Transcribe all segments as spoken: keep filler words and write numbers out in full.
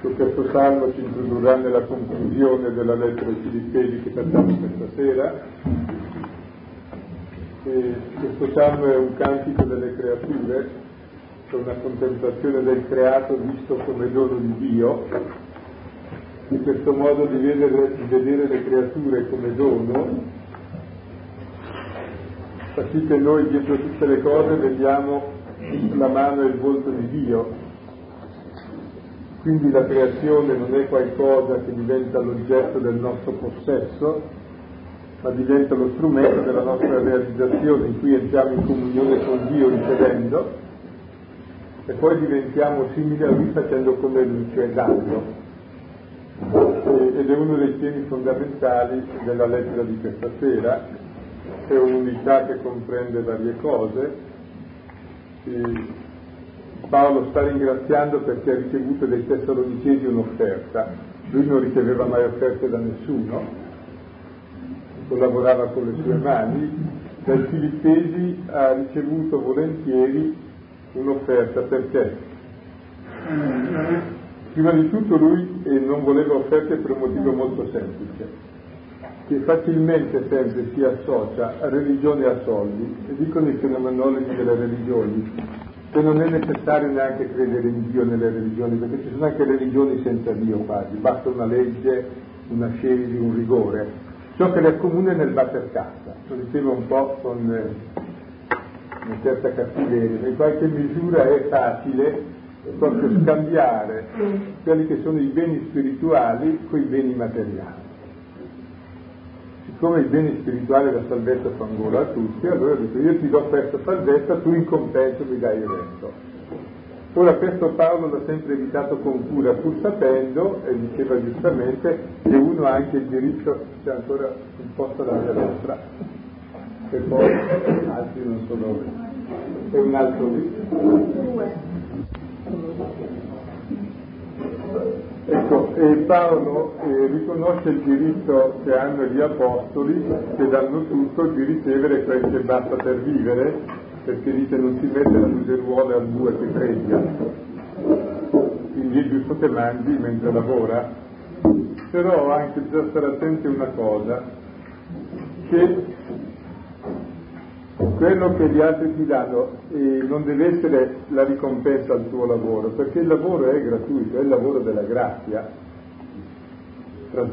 Su questo salmo ci introdurrà nella conclusione della lettera ai Filippesi che trattiamo questa sera. E questo salmo è un cantico delle creature, è una contemplazione del creato visto come dono di Dio. In questo modo di vedere, di vedere le creature come dono fa sì che noi dietro tutte le cose vediamo la mano e il volto di Dio. Quindi la creazione non è qualcosa che diventa l'oggetto del nostro possesso, ma diventa lo strumento della nostra realizzazione, in cui entriamo in comunione con Dio ricevendo, e poi diventiamo simili a Lui facendo come Lui, cioè dando. Ed è uno dei temi fondamentali della lettera di questa sera, è un'unità che comprende varie cose. E Paolo sta ringraziando perché ha ricevuto dai Tessalonicesi un'offerta. Lui non riceveva mai offerte da nessuno, collaborava con le sue mani. Dai Filippesi ha ricevuto volentieri un'offerta. Perché? Prima di tutto lui non voleva offerte per un motivo molto semplice, che facilmente sempre si associa a religione e a soldi, e dicono i fenomenologi delle religioni che non è necessario neanche credere in Dio nelle religioni, perché ci sono anche religioni senza Dio quasi, basta una legge, una scegli, un rigore. Ciò che le accomuna è nel batter cassa, lo dicevo un po' con una certa cattiveria, in qualche misura è facile proprio scambiare quelli che sono i beni spirituali con i beni materiali. Siccome i beni spirituali e la salvezza fanno gola a tutti, allora ho detto io ti do questa salvezza, tu in compenso mi dai il resto. Ora questo Paolo l'ha sempre evitato con cura, pur sapendo, e diceva giustamente, che uno ha anche il diritto, c'è cioè ancora un posto alla mia destra, e poi altri non so dove, e un altro lì. Ecco, e Paolo eh, riconosce il diritto che hanno gli apostoli, che danno tutto, di ricevere quel che basta per vivere, perché dice non si mette la museruola al bue che prega, quindi è giusto che mangi mentre lavora. Però anche bisogna stare attenti a una cosa, che quello che gli altri ti danno eh, non deve essere la ricompensa al tuo lavoro, perché il lavoro è gratuito, è il lavoro della grazia. Tras-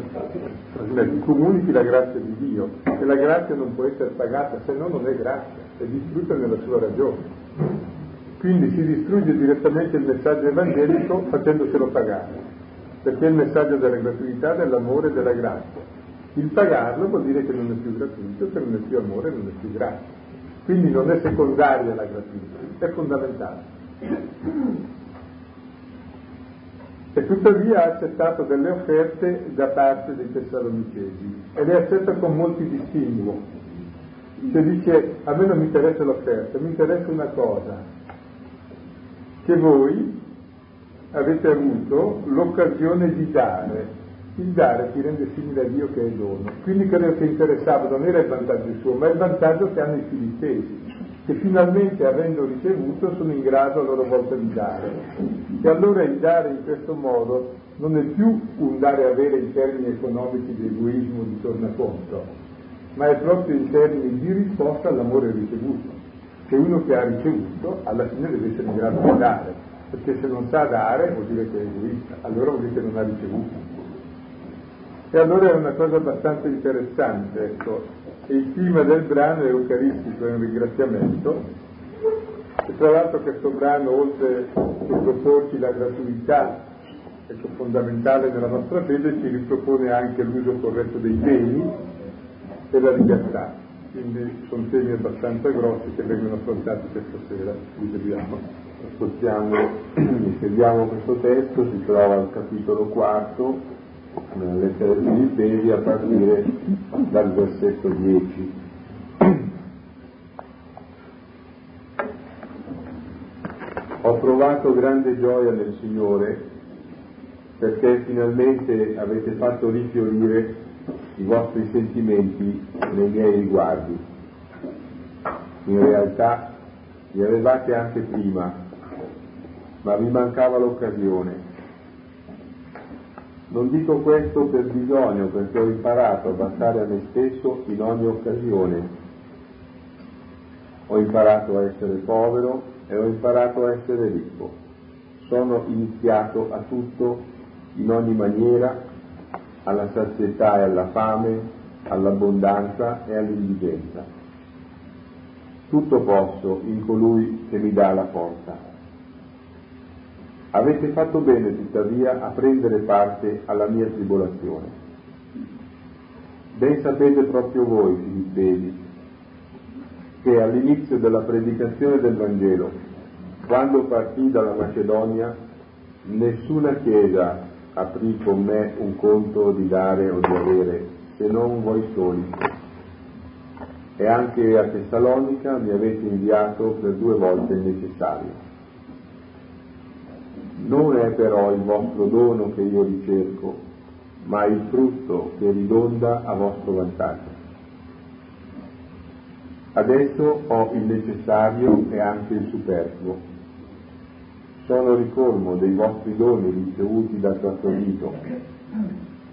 tras- comunichi la grazia di Dio, e la grazia non può essere pagata, se no non è grazia, è distrutta nella sua ragione. Quindi si distrugge direttamente il messaggio evangelico facendoselo pagare, perché è il messaggio della gratuità, dell'amore e della grazia. Il pagarlo vuol dire che non è più gratuito, che non è più amore, non è più grazia. Quindi non è secondaria la gratitudine, è fondamentale. E tuttavia ha accettato delle offerte da parte dei Tessalonicesi, e le accetta con molti distinguo. Cioè dice, a me non mi interessa l'offerta, mi interessa una cosa, che voi avete avuto l'occasione di dare. Il dare ti rende simile a Dio che è dono. Quindi quello che interessava non era il vantaggio suo, ma il vantaggio che hanno i filippesi, che finalmente avendo ricevuto sono in grado a loro volta di dare. E allora il dare in questo modo non è più un dare a avere in termini economici di egoismo, di tornaconto, ma è proprio in termini di risposta all'amore ricevuto, che uno che ha ricevuto alla fine deve essere in grado di dare, perché se non sa dare vuol dire che è egoista, allora vuol dire che non ha ricevuto. E allora è una cosa abbastanza interessante, ecco, il clima del brano è eucaristico, è un ringraziamento, e tra l'altro questo brano, oltre che proporci la gratuità, ecco, fondamentale nella nostra fede, ci ripropone anche l'uso corretto dei beni e la libertà, quindi sono temi abbastanza grossi che vengono affrontati questa sera. Vediamo, ascoltiamo, seguiamo questo testo, si trova al capitolo quarto, nella lettera di Filippesi, a partire dal versetto dieci. Ho provato grande gioia nel Signore, perché finalmente avete fatto rifiorire i vostri sentimenti nei miei riguardi. In realtà li avevate anche prima, ma mi mancava l'occasione. Non dico questo per bisogno, perché ho imparato a bastare a me stesso in ogni occasione. Ho imparato a essere povero e ho imparato a essere ricco. Sono iniziato a tutto, in ogni maniera, alla sazietà e alla fame, all'abbondanza e all'indigenza. Tutto posso in colui che mi dà la forza. Avete fatto bene, tuttavia, a prendere parte alla mia tribolazione. Ben sapete proprio voi, Filippesi, che all'inizio della predicazione del Vangelo, quando partì dalla Macedonia, nessuna chiesa aprì con me un conto di dare o di avere, se non voi soli. E anche a Tessalonica mi avete inviato per due volte il necessario. Non è però il vostro dono che io ricerco, ma il frutto che ridonda a vostro vantaggio. Adesso ho il necessario e anche il superfluo. Sono ricolmo dei vostri doni ricevuti da Epaprodito,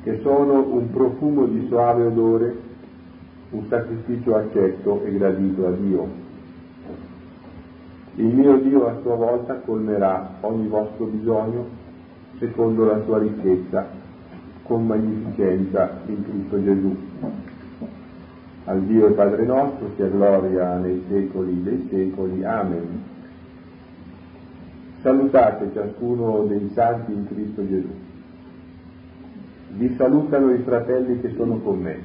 che sono un profumo di soave odore, un sacrificio accetto e gradito a Dio. Il mio Dio a sua volta colmerà ogni vostro bisogno secondo la sua ricchezza, con magnificenza in Cristo Gesù. Al Dio e Padre nostro sia gloria nei secoli dei secoli. Amen. Salutate ciascuno dei santi in Cristo Gesù. Vi salutano i fratelli che sono con me.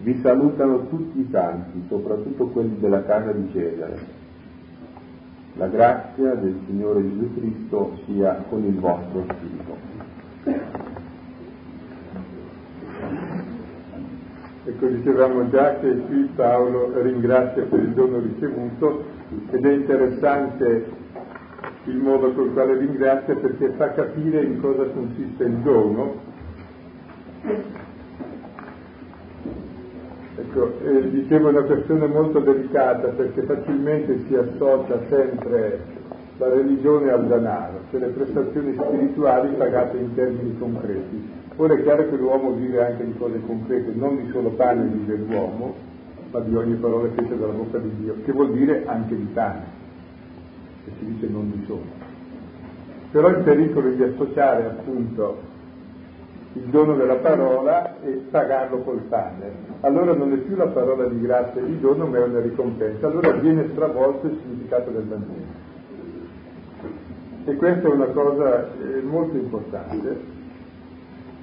Vi salutano tutti i santi, soprattutto quelli della casa di Cesare. La grazia del Signore Gesù Cristo sia con il vostro spirito. Ecco, dicevamo già che qui Paolo ringrazia per il dono ricevuto, ed è interessante il modo con il quale ringrazia, perché fa capire in cosa consiste il dono. Ecco, eh, dicevo, è una questione molto delicata, perché facilmente si associa sempre la religione al denaro, cioè le prestazioni spirituali pagate in termini concreti. Ora è chiaro che l'uomo vive anche di cose concrete, non di solo pane vive l'uomo, ma di ogni parola che esce dalla bocca di Dio, che vuol dire anche di pane, che si dice non di solo. Però il pericolo di associare appunto il dono della parola e pagarlo col pane. Allora non è più la parola di grazia e di dono, ma è una ricompensa. Allora viene stravolto il significato del Vangelo. E questa è una cosa eh, molto importante.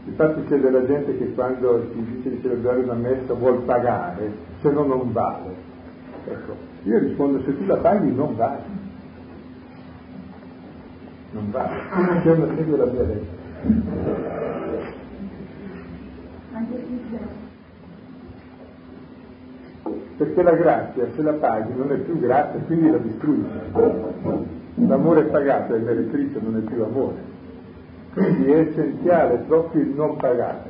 Infatti c'è della gente che quando si dice di celebrare una messa vuol pagare, se no non vale. Ecco, io rispondo, se tu la paghi non vale. Non vale. C'è una sedia della mia destra. Perché la grazia, se la paghi, non è più grazia, quindi la distruggi. L'amore pagato è meretrice, non è più amore. Quindi è essenziale proprio il non pagare.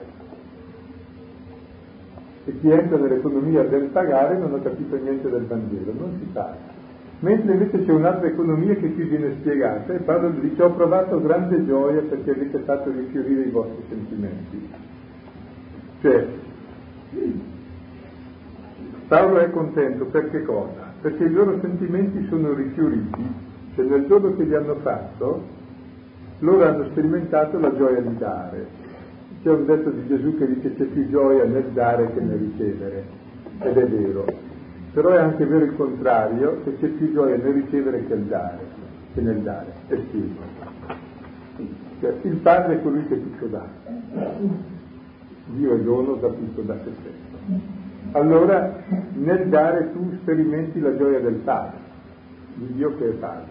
E chi entra nell'economia del pagare non ha capito niente del Vangelo, non si paga. Mentre invece c'è un'altra economia che qui viene spiegata, e Paolo dice: ho provato grande gioia perché avete fatto rifiorire i vostri sentimenti. Cioè, Paolo è contento perché cosa? Perché i loro sentimenti sono rifioriti, cioè nel giorno che li hanno fatto, loro hanno sperimentato la gioia di dare. C'è un detto di Gesù che dice: c'è più gioia nel dare che nel ricevere, ed è vero. Però è anche vero il contrario, che c'è più gioia nel ricevere che nel dare, che nel dare. E sì. Cioè, il padre è colui che tutto dà. Dio è dono, da tutto da se stesso. Allora nel dare tu sperimenti la gioia del padre, di Dio che è padre.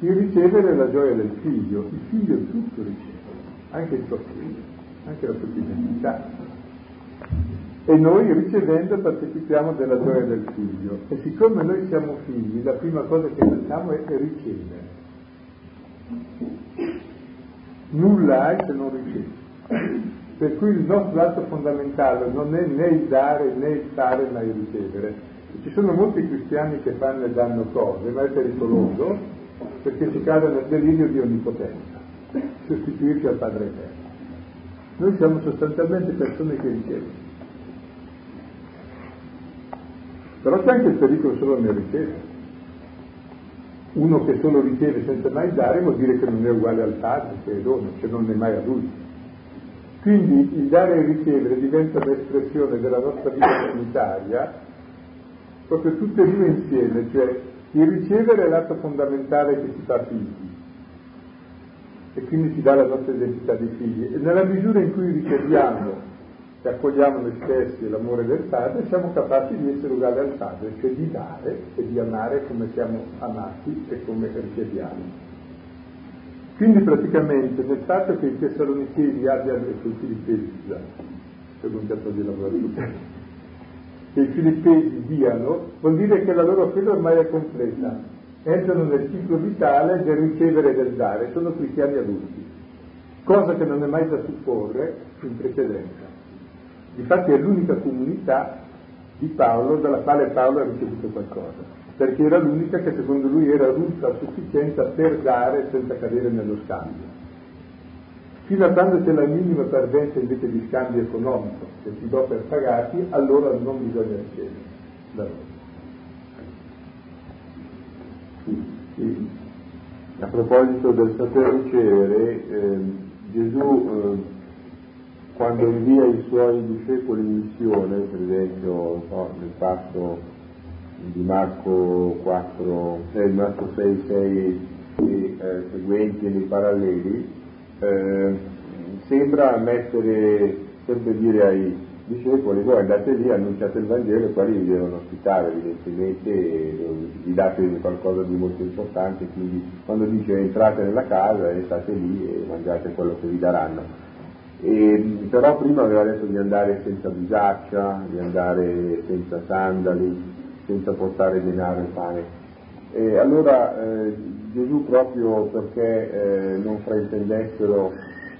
Il ricevere è la gioia del figlio, il figlio tutto riceve, anche il suo figlio, anche la sua identità. E noi ricevendo partecipiamo della gioia del figlio. E siccome noi siamo figli, la prima cosa che facciamo è ricevere. Nulla hai se non ricevi. Per cui il nostro atto fondamentale non è né il dare né il fare, ma il ricevere. Ci sono molti cristiani che fanno e danno cose, ma è pericoloso, perché si cade nel delirio di onnipotenza, sostituirci al Padre Eterno. Noi siamo sostanzialmente persone che ricevono. Però c'è anche il pericolo solo nel ricevere. Uno che solo riceve senza mai dare vuol dire che non è uguale al Padre, che è dono, cioè non è mai a Lui. Quindi il dare e ricevere diventa l'espressione della nostra vita comunitaria, proprio tutte e due insieme, cioè il ricevere è l'atto fondamentale che ci fa figli e quindi ci dà la nostra identità di figli, e nella misura in cui riceviamo e accogliamo noi stessi e l'amore del Padre siamo capaci di essere uguali al Padre, cioè di dare e di amare come siamo amati e come riceviamo. Quindi praticamente nel fatto che i Tessalonicesi abbiano e i Filippesi, secondo il di lavoro, che i Filippesi diano, vuol dire che la loro fede ormai è completa, entrano nel ciclo vitale del ricevere e del dare, sono cristiani adulti, cosa che non è mai da supporre in precedenza. Difatti è l'unica comunità di Paolo dalla quale Paolo ha ricevuto qualcosa, perché era l'unica che secondo lui era adulta a sufficienza per dare senza cadere nello scambio. Fino a quando c'è la minima parvenza invece di scambio economico, se ti do per pagarti, allora non bisogna ricevere da noi. Sì. A proposito del saper ricevere, eh, Gesù eh, quando invia i suoi discepoli in missione, per esempio no, nel passo di Marco quattro, sei, Marco sei, sei e eh, seguenti nei paralleli, eh, sembra mettere, sempre dire ai discepoli: voi andate lì, annunciate il Vangelo e poi li devono ospitare, evidentemente vi date qualcosa di molto importante, quindi quando dice entrate nella casa e state lì e mangiate quello che vi daranno. E, però prima aveva detto di andare senza bisaccia, di andare senza sandali, senza portare denaro e pane. E allora eh, Gesù, proprio perché eh, non fraintendessero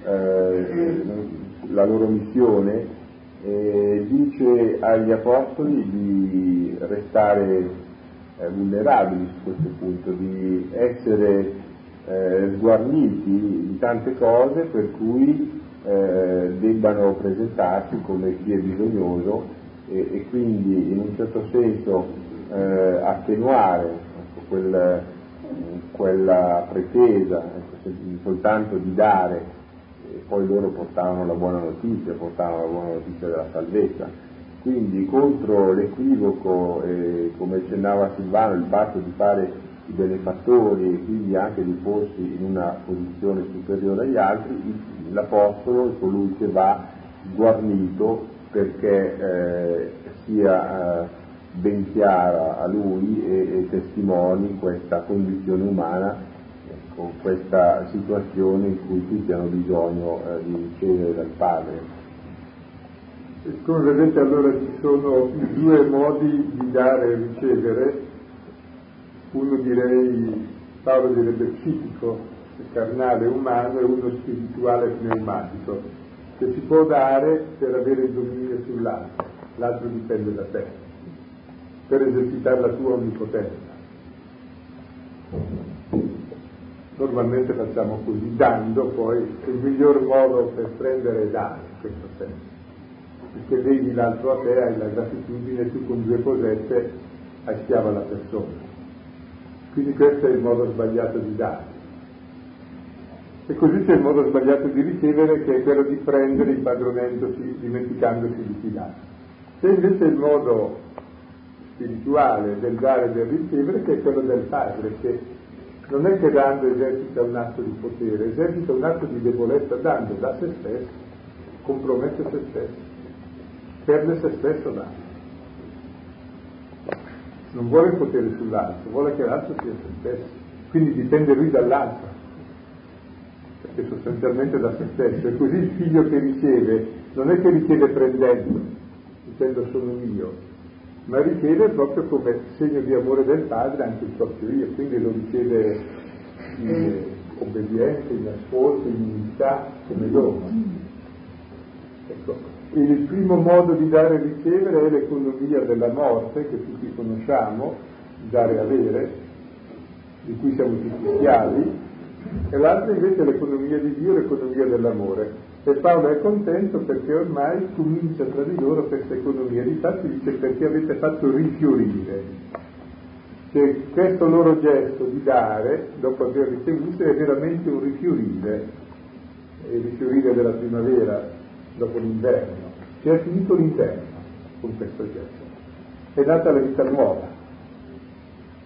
eh, la loro missione, eh, dice agli apostoli di restare eh, vulnerabili su questo punto, di essere eh, sguarniti di tante cose per cui Eh, debbano presentarsi come chi è bisognoso e, e quindi in un certo senso eh, attenuare ecco, quel, quella pretesa ecco, soltanto di dare. E poi loro portavano la buona notizia, portavano la buona notizia della salvezza, quindi contro l'equivoco eh, come accennava Silvano, il fatto di fare i benefattori e quindi anche di porsi in una posizione superiore agli altri, l'apostolo è colui che va guarnito perché eh, sia eh, ben chiara a lui e, e testimoni questa condizione umana, ecco, questa situazione in cui tutti hanno bisogno eh, di ricevere dal Padre. Come vedete allora ci sono due modi di dare e ricevere, uno direi, Paolo direbbe psichico, carnale umano, e uno spirituale pneumatico, che si può dare per avere il dominio sull'altro, l'altro dipende da te, per esercitare la tua onnipotenza. Normalmente facciamo così, dando poi il miglior modo per prendere e dare, in questo senso, perché vedi l'altro a te, hai la gratitudine, tu con due cosette acchiava la persona. Quindi questo è il modo sbagliato di dare. E così c'è il modo sbagliato di ricevere, che è quello di prendere impadronendosi, dimenticandosi di chi dà. C'è invece il modo spirituale del dare e del ricevere, che è quello del Padre, che non è che dando esercita un atto di potere, esercita un atto di debolezza dando da se stesso, compromette se stesso, perde se stesso dando. Non vuole il potere sull'altro, vuole che l'altro sia se stesso, quindi dipende lui dall'altro, che sostanzialmente da se stesso. E così il figlio che riceve non è che riceve prendendo, dicendo sono mio, ma riceve proprio come segno di amore del Padre anche il proprio io, quindi lo riceve in obbedienza, in ascolto, in umiltà, come dono. Ecco, il primo modo di dare e ricevere è l'economia della morte, che tutti conosciamo, dare e avere. di cui siamo tutti schiavi, e l'altra invece è l'economia di Dio, l'economia dell'amore. E Paolo è contento perché ormai comincia tra di loro questa economia, di fatto dice perché avete fatto rifiorire. Cioè, questo loro gesto di dare, dopo aver ricevuto, è veramente un rifiorire, il rifiorire della primavera dopo l'inverno. Cioè è finito l'inverno con questo gesto. È nata la vita nuova,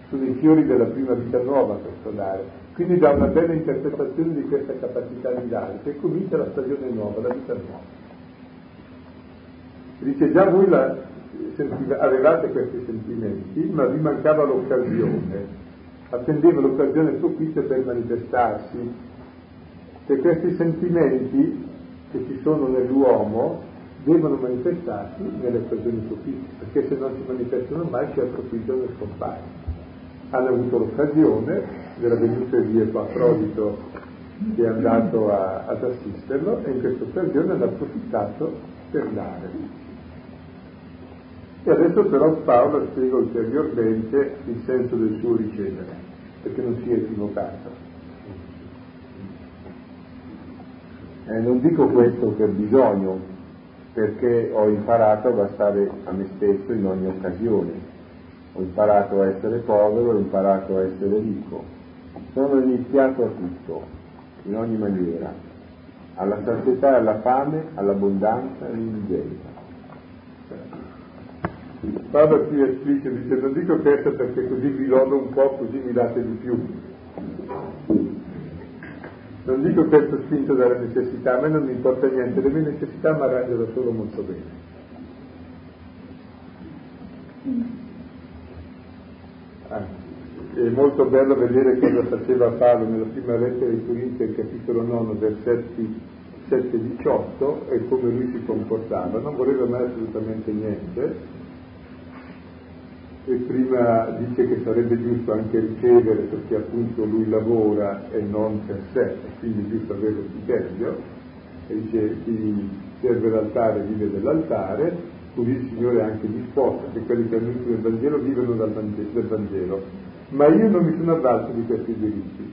sono i fiori della prima vita nuova questo dare, quindi dà una bella interpretazione di questa capacità di dare, che comincia la stagione nuova, la vita nuova. Dice già voi la, sentiva, avevate questi sentimenti, ma vi mancava l'occasione, attendeva l'occasione propizia per manifestarsi, che questi sentimenti che ci sono nell'uomo devono manifestarsi nelle occasioni propizie, perché se non si manifestano mai si approfittano e scompaiono. Hanno avuto l'occasione della venuta di Epaprodito che è andato a, ad assisterlo, e in questa occasione hanno approfittato per dare. E adesso però Paolo spiega ulteriormente il senso del suo ricevere, perché non si è equivocato. Eh, non dico questo per bisogno, perché ho imparato a bastare a me stesso in ogni occasione, ho imparato a essere povero, ho imparato a essere ricco, sono iniziato a tutto, in ogni maniera, alla sazietà, alla fame, all'abbondanza e all'indigenza. Paolo qui esplica, dice, non dico questo perché così vi lodo un po', così mi date di più. Non dico questo spinto dalla necessità, a me non mi importa niente, le mie necessità mi arrangiano solo molto bene. Ah, è molto bello vedere cosa faceva Paolo nella prima lettera di Corinzi, al capitolo nove, versetti sette diciotto, e come lui si comportava, non voleva mai assolutamente niente, e prima dice che sarebbe giusto anche ricevere perché appunto lui lavora e non per sé, quindi è giusto avere lo stipendio, e dice chi serve l'altare vive dell'altare, così il Signore anche mi sposta, che quelli che annunciano il Vangelo vivono dal Vangelo, ma io non mi sono avvalso di questi diritti,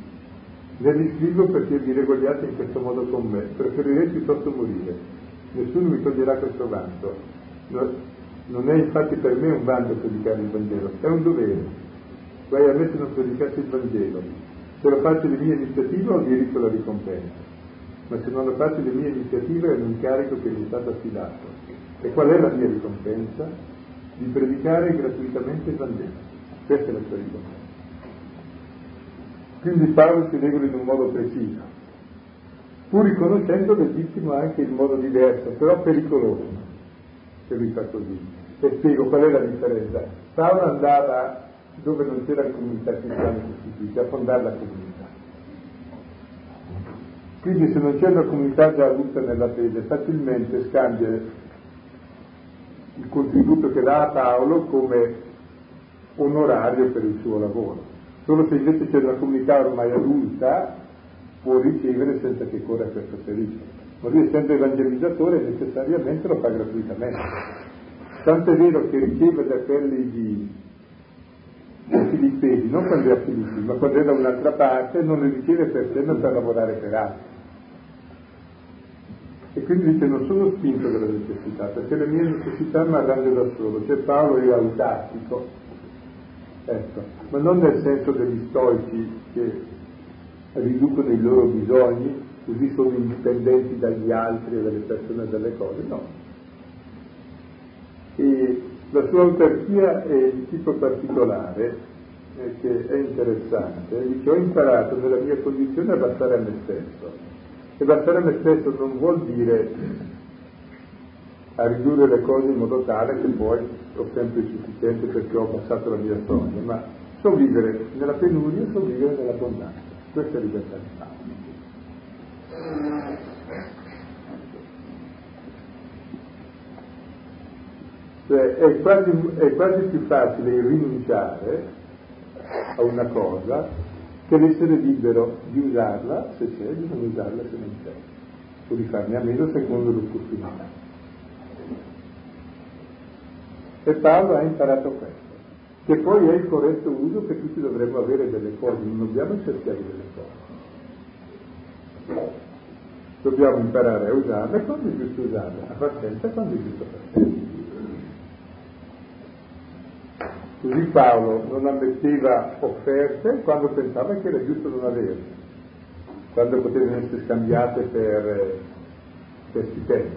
ne li scrivo perché vi regoliate in questo modo con me, preferirei piuttosto morire, nessuno mi toglierà questo vanto. No? Non è infatti per me un vanto predicare il Vangelo, è un dovere. Guai a me se non predicassi il Vangelo. Se lo faccio di mia iniziativa ho diritto alla ricompensa, ma se non lo faccio di mia iniziativa è un incarico che mi è stato affidato. E qual è la mia ricompensa? Di predicare gratuitamente il Vangelo. Questa è la sua ricompensa. Quindi Paolo si regola in un modo preciso, pur riconoscendo legittimo anche il modo diverso, però pericoloso, che lui fa così. E spiego qual è la differenza. Paolo andava dove non c'era comunità cristiana costituita, a fondare la comunità. Quindi se non c'è una comunità già avuta nella fede, facilmente scambia il contributo che dà a Paolo come onorario per il suo lavoro. Solo se invece c'è una comunità ormai adulta può ricevere senza che corra questo pericolo. Ma lui essendo evangelizzatore necessariamente lo fa gratuitamente. Tanto è vero che riceve da quelli di Filippesi, non quando è a Filippi, ma quando è da un'altra parte, non le riceve per sé ma per lavorare per altri. E quindi dice non sono spinto dalla necessità, perché le mie necessità mi arrangiano da solo, cioè Paolo è autarchico, ecco, ma non nel senso degli stoici che riducono i loro bisogni, così sono indipendenti dagli altri e dalle persone e dalle cose, no. E la sua autarchia è di tipo particolare, eh, che è interessante. Dice, ho imparato nella mia condizione a bastare a me stesso, e bastare a me stesso non vuol dire a ridurre le cose in modo tale che poi ho sempre il sufficiente perché ho passato la mia storia, ma so vivere nella penuria, so vivere nell'abbondanza. Questa è libertà di Paolo. Cioè, è quasi, è quasi più facile rinunciare a una cosa che l'essere libero di usarla se c'è, di non usarla se non c'è, o di farne a meno secondo l'opportunità. E Paolo ha imparato questo. che poi è il corretto uso che tutti dovremmo avere delle cose, non dobbiamo cercare delle cose, dobbiamo imparare a usarle quando è giusto usarle, a far scelta quando è giusto far scelta. Così Paolo non ammetteva offerte quando pensava che era giusto non averle, quando potevano essere scambiate per, per stipendi,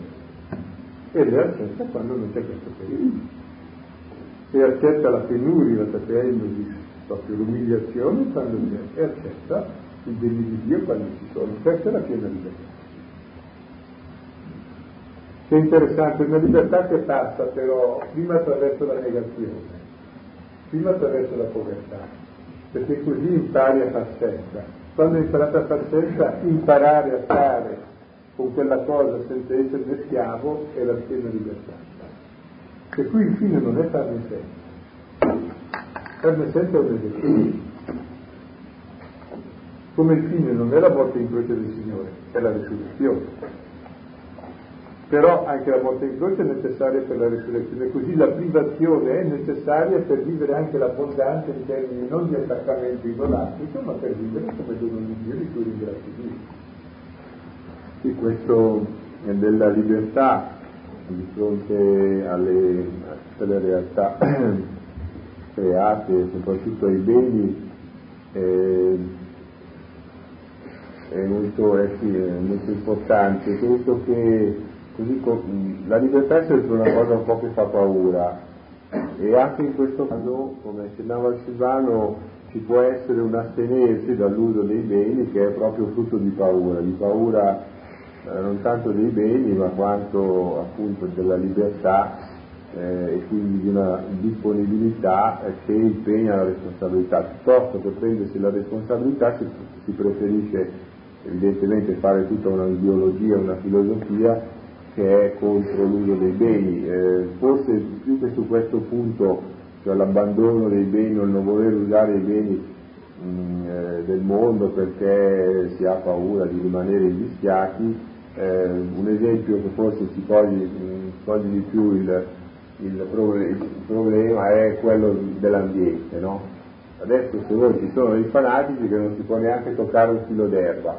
e le accetta quando non c'è questo periodo, e accetta la penuria, la tapendosi, proprio l'umiliazione quando c'è, e accetta il bene di Dio quando ci sono. Questa è la piena libertà. È interessante, una libertà che passa però prima attraverso la negazione, prima attraverso la povertà, perché così impari a far senza. Quando hai imparato a far senza, imparare a fare con quella cosa senza essere schiavo è la piena libertà. Per cui il fine non è farne senza, farne senza è un esercizio, come il fine non è la morte in croce del Signore, è la risurrezione, però anche la morte in croce è necessaria per la risurrezione, così la privazione è necessaria per vivere anche l'abbondanza in termini non di attaccamento idolatrico, ma per vivere come dono di Dio di cui ringraziare. E questo è della libertà di fronte alle, alle realtà create, soprattutto ai beni, eh, è, molto, eh sì, è molto importante. Penso che così, la libertà è sempre una cosa un po' che fa paura, e anche in questo caso, come accennava il Silvano, ci può essere un astenersi dall'uso dei beni che è proprio frutto di paura, di paura non tanto dei beni ma quanto appunto della libertà, eh, e quindi di una disponibilità che impegna la responsabilità. Piuttosto che prendersi la responsabilità si, si preferisce evidentemente fare tutta una ideologia, una filosofia che è contro l'uso dei beni, eh, forse più che su questo punto, cioè l'abbandono dei beni o il non voler usare i beni del mondo perché si ha paura di rimanere invischiati. Eh, un esempio che forse si coglie, coglie di più il, il, problem, il problema è quello dell'ambiente, no? Adesso se voi ci sono dei fanatici che non si può neanche toccare un filo d'erba,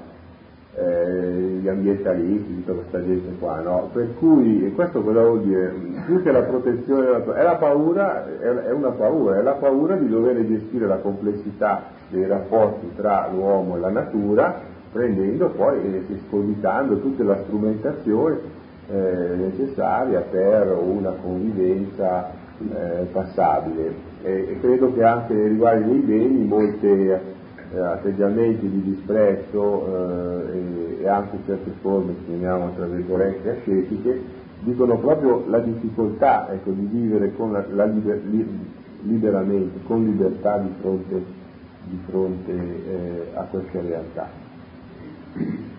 eh, gli ambientalisti, tutta questa gente qua, no? Per cui, e questo cosa vuol dire? Più che la protezione della, è la paura, è, è una paura, è la paura di dover gestire la complessità dei rapporti tra l'uomo e la natura, prendendo poi e escogitando tutta la strumentazione eh, necessaria per una convivenza eh, passabile. E, e credo che anche riguardo ai beni molti eh, atteggiamenti di disprezzo eh, e, e anche certe forme che chiamiamo tra virgolette ascetiche dicono proprio la difficoltà, ecco, di vivere con la, la liber, liberamente, con libertà di fronte di fronte eh, a questa realtà.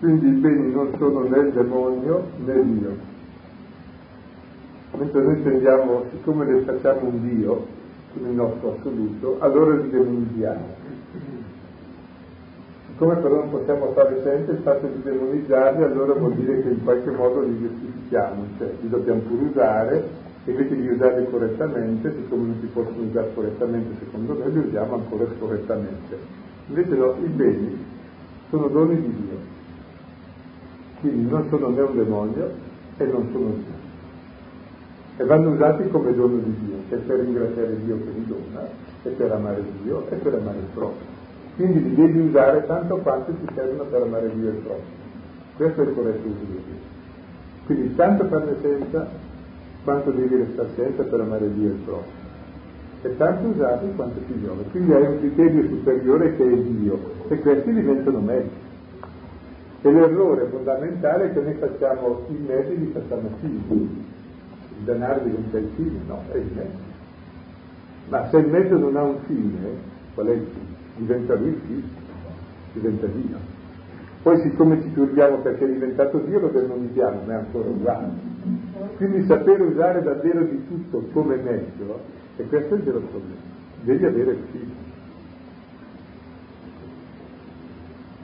Quindi i beni non sono né il demonio né Dio, mentre noi tendiamo, siccome ne facciamo un Dio nel nostro assoluto, allora li demonizziamo. Siccome però non possiamo fare sempre il fatto di demonizzarli, allora vuol dire che in qualche modo li giustifichiamo, cioè li dobbiamo pure usare, e invece di usarli correttamente, siccome non si possono usare correttamente secondo me, li usiamo ancora scorrettamente. Invece no, i beni sono doni di Dio, quindi non sono né un demonio e non sono Dio, e vanno usati come dono di Dio, cioè per ringraziare Dio che li dona, e per amare Dio e per amare il prossimo. Quindi li devi usare tanto quanto ti servono per amare Dio e il prossimo. Questo è il corretto uso di Dio. Quindi tanto farne senza quanto devi restare senza per amare Dio e il prossimo, e tanto usarli quanto ti piove. Quindi hai un criterio superiore che è Dio, e questi diventano meriti. E l'errore fondamentale è che noi facciamo i meriti, li facciamo figli. Il denaro diventa il fine, no, è il mezzo. Ma se il mezzo non ha un fine, qual è il fine? Diventa lui il figlio, diventa Dio. Poi siccome ci turbiamo perché è diventato Dio, lo demonizziamo, ma è ancora uguale. Quindi sapere usare davvero di tutto come mezzo, e questo è il vero problema, devi avere il figlio.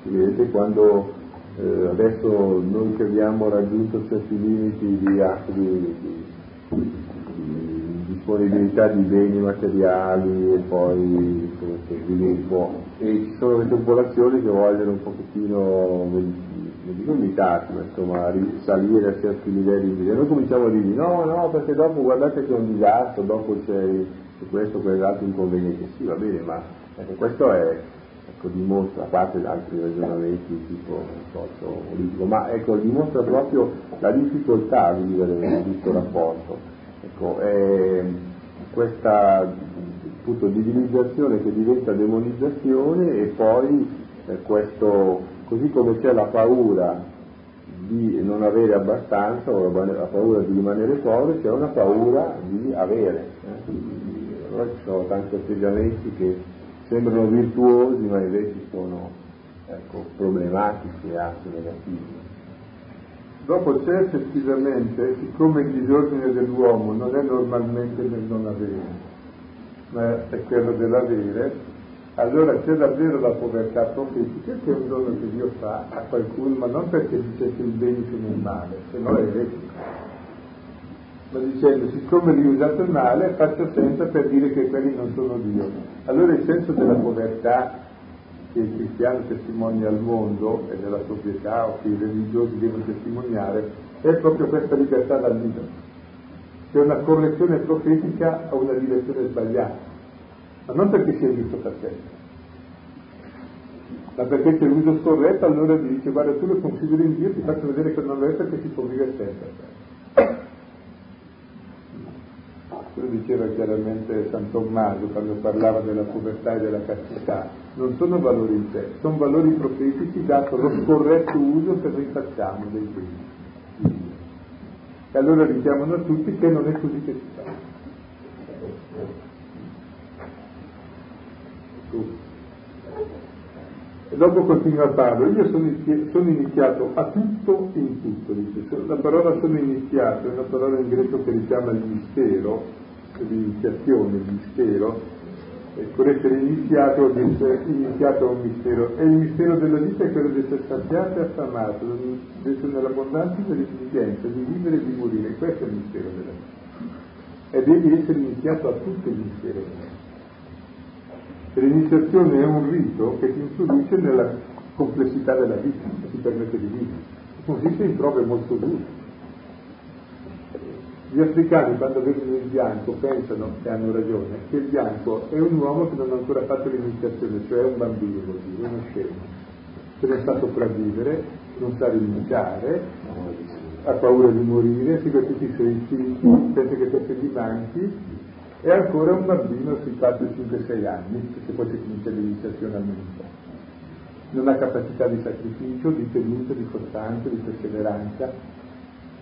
Vedete, quando eh, adesso noi che abbiamo raggiunto certi limiti di, di, di, di disponibilità di beni materiali e poi sviluppo, e ci sono le popolazioni che vogliono un pochettino, non dico imitarsi, ma insomma salire a certi livelli di vita. Noi cominciamo a dire no, no, perché dopo guardate che è un disastro, dopo c'è questo, quell'altro inconveniente. Sì, va bene, ma ecco, questo è, ecco, dimostra, a parte altri ragionamenti di tipo socio-politico, ma ecco, dimostra proprio la difficoltà di vivere questo rapporto. Ecco, è questa appunto divinizzazione che diventa demonizzazione, e poi eh, questo, così come c'è la paura di non avere abbastanza o la paura di rimanere poveri, c'è una paura di avere. Eh? Allora ci sono tanti atteggiamenti che sembrano virtuosi, ma invece sono, ecco, problematici e anche negativi. Dopo c'è effettivamente, siccome il disordine dell'uomo non è normalmente nel non avere, ma è quello dell'avere, allora c'è davvero la povertà profetica, che è un dono che Dio fa a qualcuno, ma non perché dice che i beni sono il male, se no è vero, ma dicendo, siccome li usate male, faccio senza per dire che quelli non sono Dio. Allora il senso della povertà che il cristiano testimonia al mondo, e della proprietà, o che i religiosi devono testimoniare, è proprio questa libertà dall'idolo. C'è una correzione profetica a una direzione sbagliata, ma non perché sia giusto per sé, ma perché c'è l'uso scorretto. Allora gli dice, guarda, tu lo consideri in Dio, ti faccio vedere che non lo è, perché si può vivere sempre. Lo diceva chiaramente San Tommaso quando parlava della povertà e della castità: non sono valori in sé, sono valori profetici, dato lo scorretto uso che noi facciamo dei beni. E allora diciamo a tutti che non è così che si fa. E dopo continua a parlare: io sono, inizi- sono iniziato a tutto in tutto. Dice, la parola sono iniziato è una parola in greco che richiama il mistero, l'iniziazione, il mistero, ecco, essere iniziato vuol dire iniziato a un mistero, e il mistero della vita è quello di essere saziato e affamato, di essere nell'abbondanza e nell'intelligenza, di vivere e di morire. Questo è il mistero della vita, e devi essere iniziato a tutto il mistero della vita. L'iniziazione è un rito che ti introduce nella complessità della vita, che ti permette di vivere, consiste in prove molto dure. Gli africani, quando vedono il bianco, pensano, e hanno ragione, che il bianco è un uomo che non ha ancora fatto l'iniziazione, cioè è un bambino, è uno scemo, che non sa sopravvivere, non sa rinunciare, ha paura di morire, si vede tutti i suoi istinti, pensa che tutti gli manchi, è ancora un bambino sui quattro, cinque, sei anni, perché poi si comincia l'iniziazione all'unità. Non ha capacità di sacrificio, di tenuta, di costanza, di perseveranza.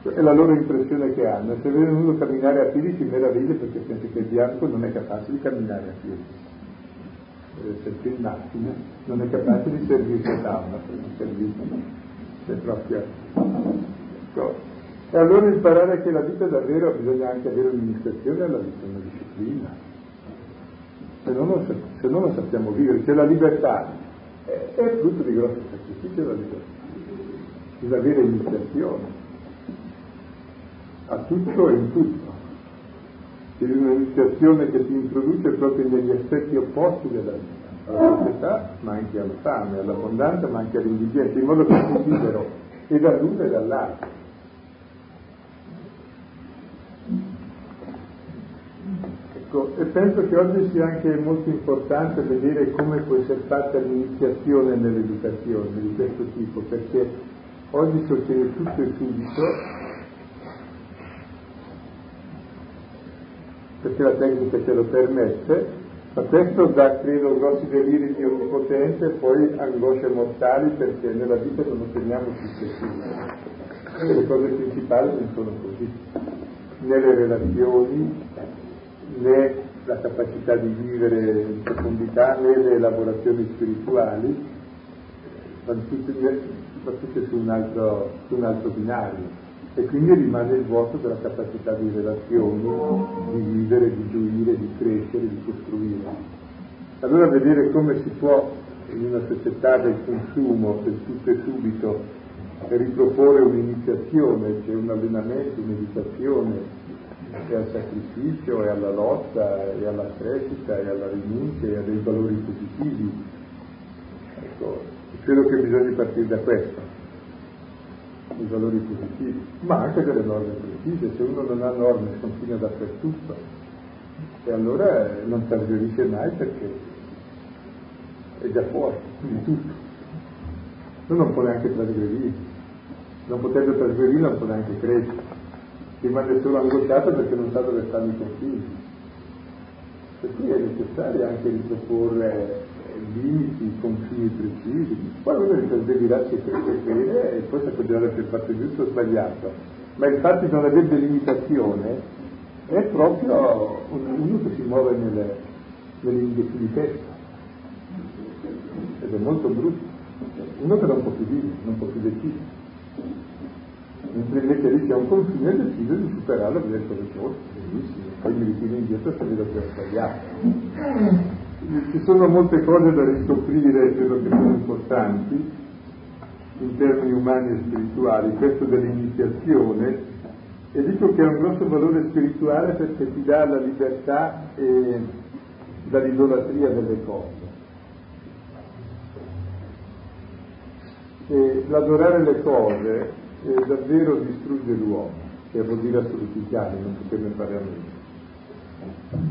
È la loro impressione che hanno. Se vedono uno camminare a piedi si meraviglia, perché pensa che il bianco non è capace di camminare a piedi, deve essere in macchina, non è capace di servirsi a tavola, di servirsi le proprie. E allora imparare che la vita davvero bisogna anche avere un'iniziazione alla vita, una disciplina, se non lo, se non lo sappiamo vivere. C'è la libertà, è, è frutto di grossi sacrifici la libertà, di avere iniziazione a tutto e in tutto. C'è un'iniziazione che ti introduce proprio negli aspetti opposti della vita, alla proprietà ma anche alla fame, all'abbondanza ma anche all'indigenza, in modo che sei libero e dall'uno e dall'altro. Ecco, e penso che oggi sia anche molto importante vedere come può essere fatta l'iniziazione nell'educazione di questo tipo, perché oggi succede tutto e subito, perché la tecnica ce lo permette, ma questo dà, credo, grossi deliri di onnipotenza e poi angosce mortali, perché nella vita non otteniamo successi, e le cose principali non sono così, né le relazioni, né la capacità di vivere in profondità, né le elaborazioni spirituali, ma tutte su un altro, su un altro binario. E quindi rimane il vuoto della capacità di relazione, di vivere, di gioire, di crescere, di costruire. Allora vedere come si può, in una società del consumo, del tutto e subito, riproporre un'iniziazione, cioè un allenamento, un'educazione, e al sacrificio e alla lotta e alla crescita e alla rinuncia e a dei valori positivi. Ecco, credo che bisogna partire da questo, i valori positivi, ma anche delle norme precise. Se uno non ha norme continua dappertutto, e allora non trasgredisce mai perché è già fuori di tutto. Uno non può neanche trasgredire, non potendo trasgredire non può neanche crescere. Rimane solo angosciato perché non sa dove stanno i confini. Per cui è necessario anche riproporre limiti, confini precisi. Poi uno ricorderà se crede e poi sapere se è fatto giusto o sbagliato. Ma il fatto di non avere delimitazione è proprio uno che si muove nelle, nelle linee di testa. Ed è molto brutto. Uno che non può più dire, non può più decidere. Mentre invece lì c'è un confine e decido di superarlo per essere forte, bellissimo, poi mi ritiro indietro se vedo che ho sbagliato. Ci sono molte cose da riscoprire, credo che sono importanti, in termini umani e spirituali, questo dell'iniziazione, e dico che ha un grosso valore spirituale perché ti dà la libertà e dall'idolatria delle cose. E l'adorare le cose e davvero distrugge l'uomo, che vuol dire assolutizzare, non poterne fare a meno.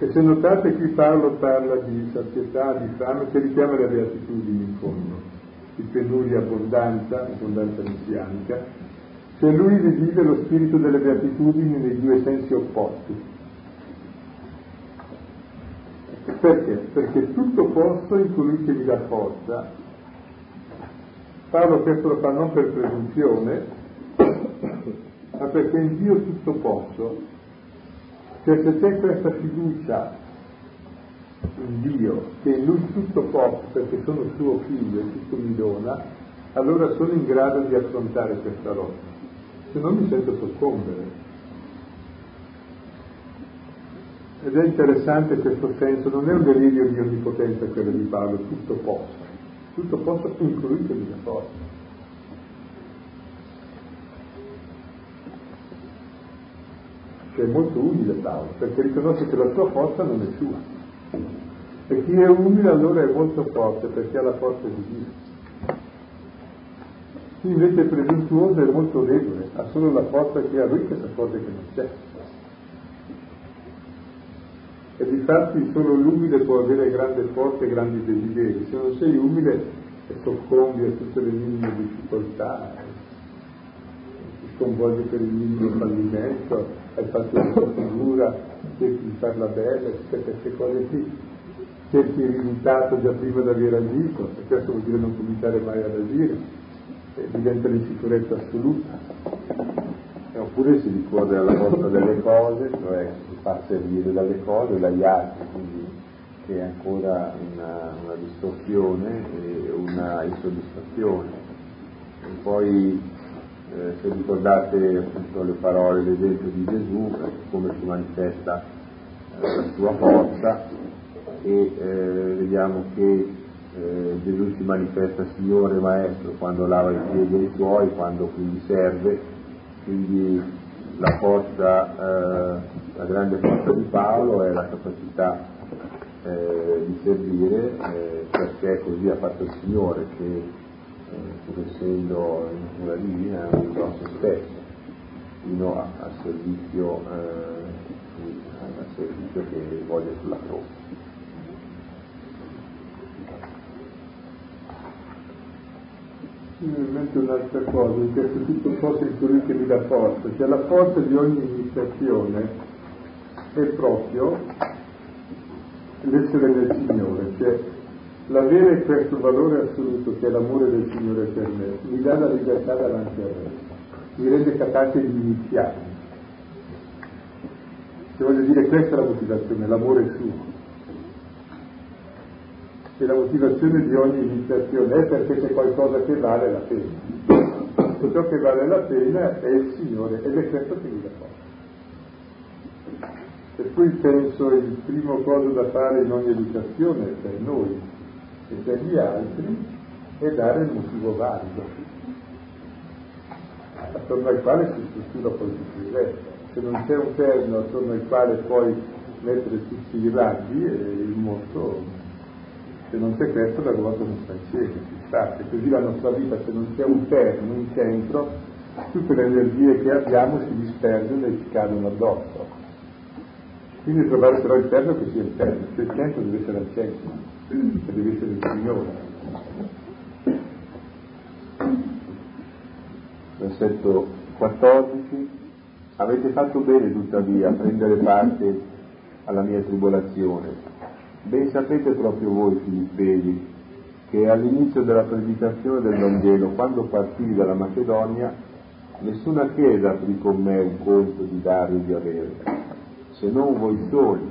E se notate qui Paolo parla di sazietà, di fame, che richiama le beatitudini in fondo, di penuria, abbondanza, abbondanza messianica. Se lui rivive lo spirito delle beatitudini nei due sensi opposti. Perché? Perché tutto posso in colui che mi dà forza. Paolo questo lo fa non per presunzione, ma perché in Dio tutto posso. Cioè se c'è questa fiducia in Dio, che in Lui tutto posso perché sono suo figlio e tutto mi dona, allora sono in grado di affrontare questa lotta, se non mi sento soccombere. Ed è interessante questo senso, non è un delirio di onnipotenza quello di Paolo, tutto posso. Tutto posso in colui che mi dà forza. Che è molto umile Paolo, perché riconosce che la sua forza non è sua. E chi è umile allora è molto forte, perché ha la forza di Dio. Chi invece è presuntuoso è molto debole, ha solo la forza che ha lui, che è la forza che non c'è. E difatti solo l'umile può avere grande forza e grandi desideri. Se non sei umile soccombi a tutte le minime difficoltà, ti sconvolge per il minimo fallimento, hai fatto una tua figura, cerchi di farla bella, tutte queste cose qui, cerchi il risultato già prima di aver agito, e questo vuol dire non cominciare mai ad agire, e diventa l'insicurezza assoluta. Oppure si ricorre alla forza delle cose, cioè si fa servire dalle cose o dagli altri, quindi che è ancora una, una distorsione e una insoddisfazione. E poi eh, se ricordate appunto le parole, l'esempio di Gesù, come si manifesta eh, la sua forza, e eh, vediamo che eh, Gesù si manifesta Signore e Maestro quando lava i piedi ai suoi, quando quindi serve. Quindi la forza, eh, la grande forza di Paolo è la capacità eh, di servire, eh, perché così ha fatto il Signore, che eh, pur essendo in natura divina non usò se stesso, fino al servizio, eh, servizio che voglia sulla croce. Mi viene in mente un'altra cosa, in questo tutto posso in colui che mi dà forza, cioè la forza di ogni iniziazione è proprio l'essere del Signore, cioè l'avere questo valore assoluto che è l'amore del Signore per me, mi dà la libertà davanti a me, mi rende capace di iniziare. Cioè voglio dire, questa è la motivazione, l'amore suo. Che la motivazione di ogni iniziazione è perché c'è qualcosa che vale la pena. Tutto ciò che vale la pena è il Signore, ed è questo che mi dà forza. Per cui penso il primo cosa da fare in ogni educazione per noi e per gli altri è dare il motivo valido, attorno al quale si struttura poi tutto il resto. che non c'è un perno attorno al quale puoi mettere tutti i raggi e il motto, se non c'è questo la ruota non sta in cielo, si sta. E così la nostra vita, se non c'è un perno, un centro, tutte le energie che abbiamo si disperdono e ci cadono addosso. Quindi trovare però il perno che sia il perno, cioè il centro deve essere al centro, che deve essere il Signore. Versetto quattordici. Avete fatto bene tuttavia a prendere parte alla mia tribolazione. Ben sapete proprio voi, Filippesi, che all'inizio della predicazione del Vangelo, quando partii dalla Macedonia, nessuna chiesa aprì con me un conto di dare e di avere, se non voi soli,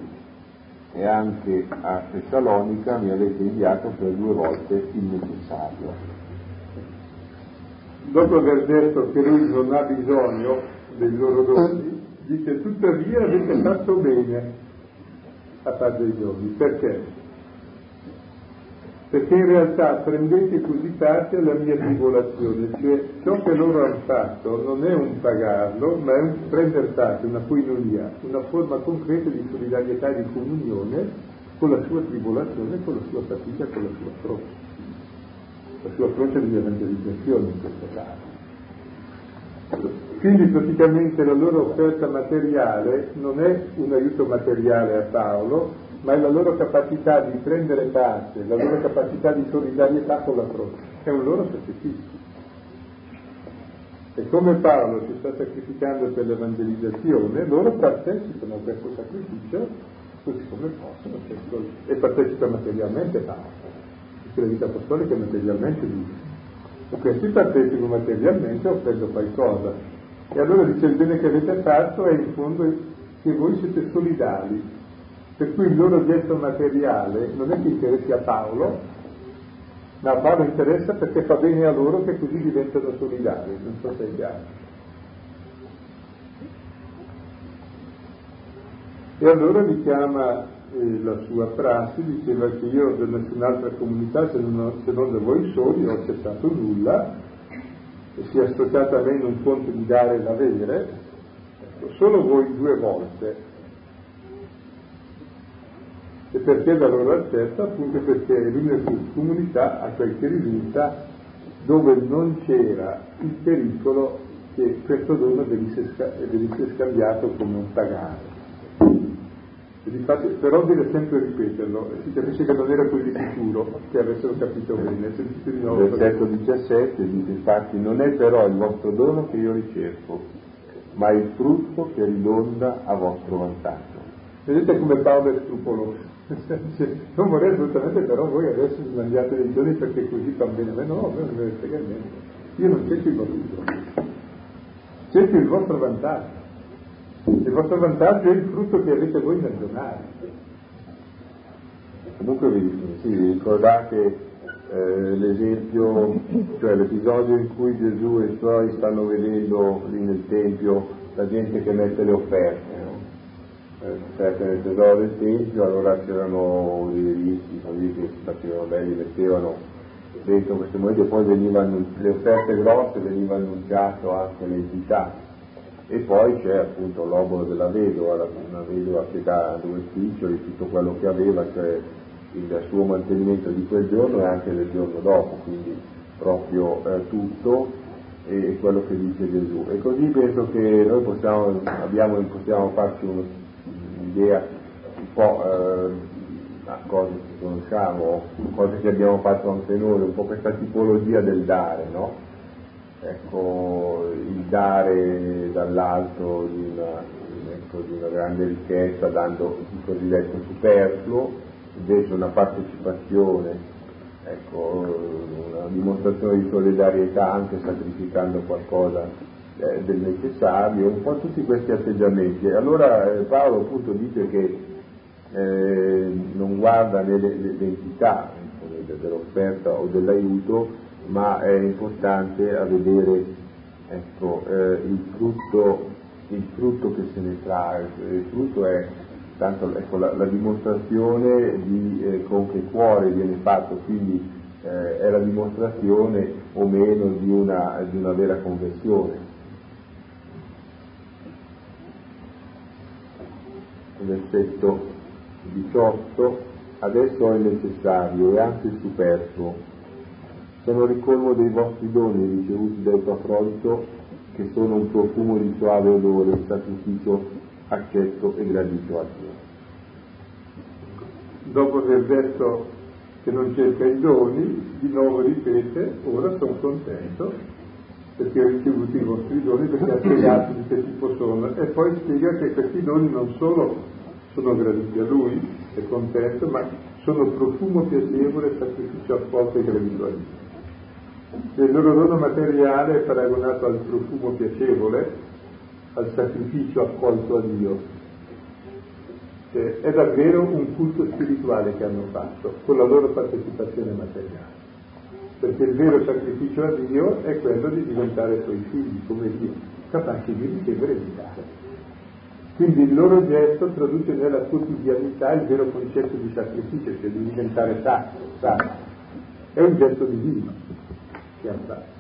e anche a Tessalonica mi avete inviato per due volte il necessario. Dopo aver detto che lui non ha bisogno dei loro doni, dice tuttavia avete fatto bene a fare dei doni. Perché? Perché in realtà prendete così parte alla mia tribolazione, cioè ciò che loro hanno fatto non è un pagarlo, ma è un prendere parte, una koinonia, una forma concreta di solidarietà e di comunione con la sua tribolazione, con la sua fatica, con la sua prova. La sua croce di evangelizzazione in questo caso. Quindi praticamente la loro offerta materiale non è un aiuto materiale a Paolo, ma è la loro capacità di prendere parte, la loro capacità di solidarietà con la croce. È un loro sacrificio. E come Paolo si sta sacrificando per l'evangelizzazione, loro partecipano a questo sacrificio così come possono, e partecipano materialmente Paolo. La vita apostolica è materialmente libera, e questi partecipano materialmente offrendo qualcosa, e allora dice il bene che avete fatto è in fondo che voi siete solidali, per cui il loro gesto materiale non è che interessi a Paolo, ma a Paolo interessa perché fa bene a loro, che così diventano solidali. Non so se è chiaro. E allora li chiama. E la sua prassi diceva che io da nessun'altra comunità se non, ho, se non da voi soli ho accettato nulla, e si è associata a me in un conto di dare e l'avere, ecco, solo voi due volte. E perché la loro accetta? Appunto perché è l'unica comunità a quel che risulta dove non c'era il pericolo che questo dono venisse, sca- venisse scambiato come un pagare. Infatti, però deve sempre ripeterlo, si capisce che non era così sicuro che avessero capito bene. Il versetto diciassette dice infatti: non è però il vostro dono che io ricerco, ma il frutto che ridonda a vostro vantaggio. Vedete come Paolo è scrupoloso. Non vorrei assolutamente però voi adesso sbagliate dei giorni perché così fa bene a me. No, non mi frega niente. Io non cerco il vostro dono, cerco il vostro vantaggio. Il vostro vantaggio è il frutto che avete voi nel donare. Comunque vi sì, ricordate eh, l'esempio, cioè l'episodio in cui Gesù e i suoi stanno vedendo lì nel Tempio la gente che mette le offerte, no? Eh, offerte nel tesoro del Tempio. Allora c'erano i levisti così che facevano belli, mettevano dentro queste monete, poi venivano le offerte grosse, veniva annunciato anche l'entità. E poi c'è appunto l'obolo della vedova, una vedova che dà due spiccioli, tutto quello che aveva, cioè il suo mantenimento di quel giorno e anche del giorno dopo, quindi proprio eh, tutto è quello che dice Gesù. E così penso che noi possiamo, abbiamo, possiamo farci un'idea un po' eh, a cose che conosciamo, cose che abbiamo fatto anche noi, un po' questa tipologia del dare, no? Ecco, il dare dall'alto di una, ecco, di una grande ricchezza, dando il cosiddetto superfluo, invece una partecipazione, ecco, una dimostrazione di solidarietà anche sacrificando qualcosa eh, del necessario, un po' tutti questi atteggiamenti. Allora eh, Paolo appunto dice che eh, non guarda l'entità dell'offerta o dell'aiuto, ma è importante a vedere, ecco, eh, il frutto il frutto che se ne trae. Il frutto è tanto, ecco, la, la dimostrazione di eh, con che cuore viene fatto, quindi eh, è la dimostrazione o meno di una, di una vera conversione. versetto diciotto, adesso è necessario e anzi superfluo. Sono ricolmo dei vostri doni ricevuti da Epaprodito, che sono un profumo di suave odore, un sacrificio accetto e gradito a Dio. Dopo che il verso che non cerca i doni, di nuovo ripete, ora sono contento, perché ho ricevuto i vostri doni, perché ha spiegato di che tipo sono, e poi spiega che questi doni non solo sono graditi a lui, è contento, ma sono profumo piacevole, sacrificio apposto e gradito a lui. Il loro dono materiale è paragonato al profumo piacevole, al sacrificio accolto a Dio. È davvero un culto spirituale che hanno fatto, con la loro partecipazione materiale. Perché il vero sacrificio a Dio è quello di diventare suoi figli, come Dio, capaci di ricevere e di dare. Quindi il loro gesto traduce nella quotidianità il vero concetto di sacrificio, cioè di diventare sacro, sacro. È un gesto divino che hanno fatto.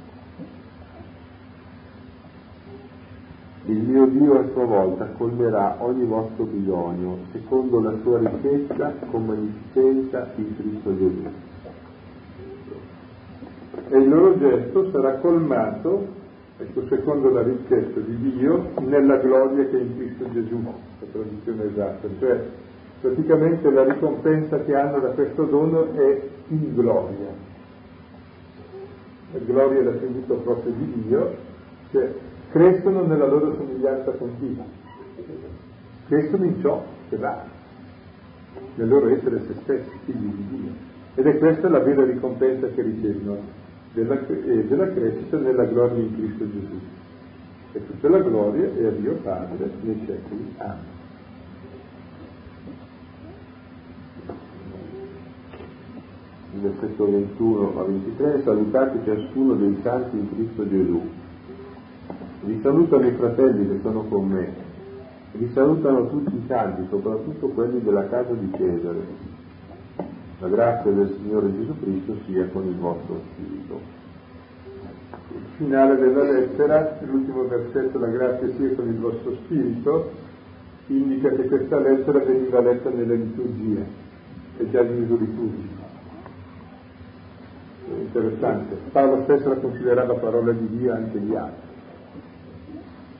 Il mio Dio a sua volta colmerà ogni vostro bisogno, secondo la sua ricchezza, con magnificenza in Cristo Gesù. E il loro gesto sarà colmato, ecco, secondo la ricchezza di Dio, nella gloria che è in Cristo Gesù, la traduzione esatta, cioè praticamente la ricompensa che hanno da questo dono è in gloria. La gloria è l'attributo proprio di Dio, cioè crescono nella loro somiglianza continua, crescono in ciò che va, nel loro essere se stessi, figli di Dio. Ed è questa la vera ricompensa che ricevono. Della, eh, della crescita nella gloria in Cristo Gesù, e tutta la gloria è a Dio Padre nei secoli. Amen. Il versetto ventuno a ventitré: salutate ciascuno dei santi in Cristo Gesù. Vi salutano i fratelli che sono con me, vi salutano tutti i santi, soprattutto quelli della casa di Cesare. La grazia del Signore Gesù Cristo sia con il vostro spirito. Il finale della lettera, l'ultimo versetto, la grazia sia con il vostro spirito, indica che questa lettera veniva letta nelle liturgie, è già di uso liturgico. È interessante. Paolo stesso la considerava parola di Dio anche gli altri.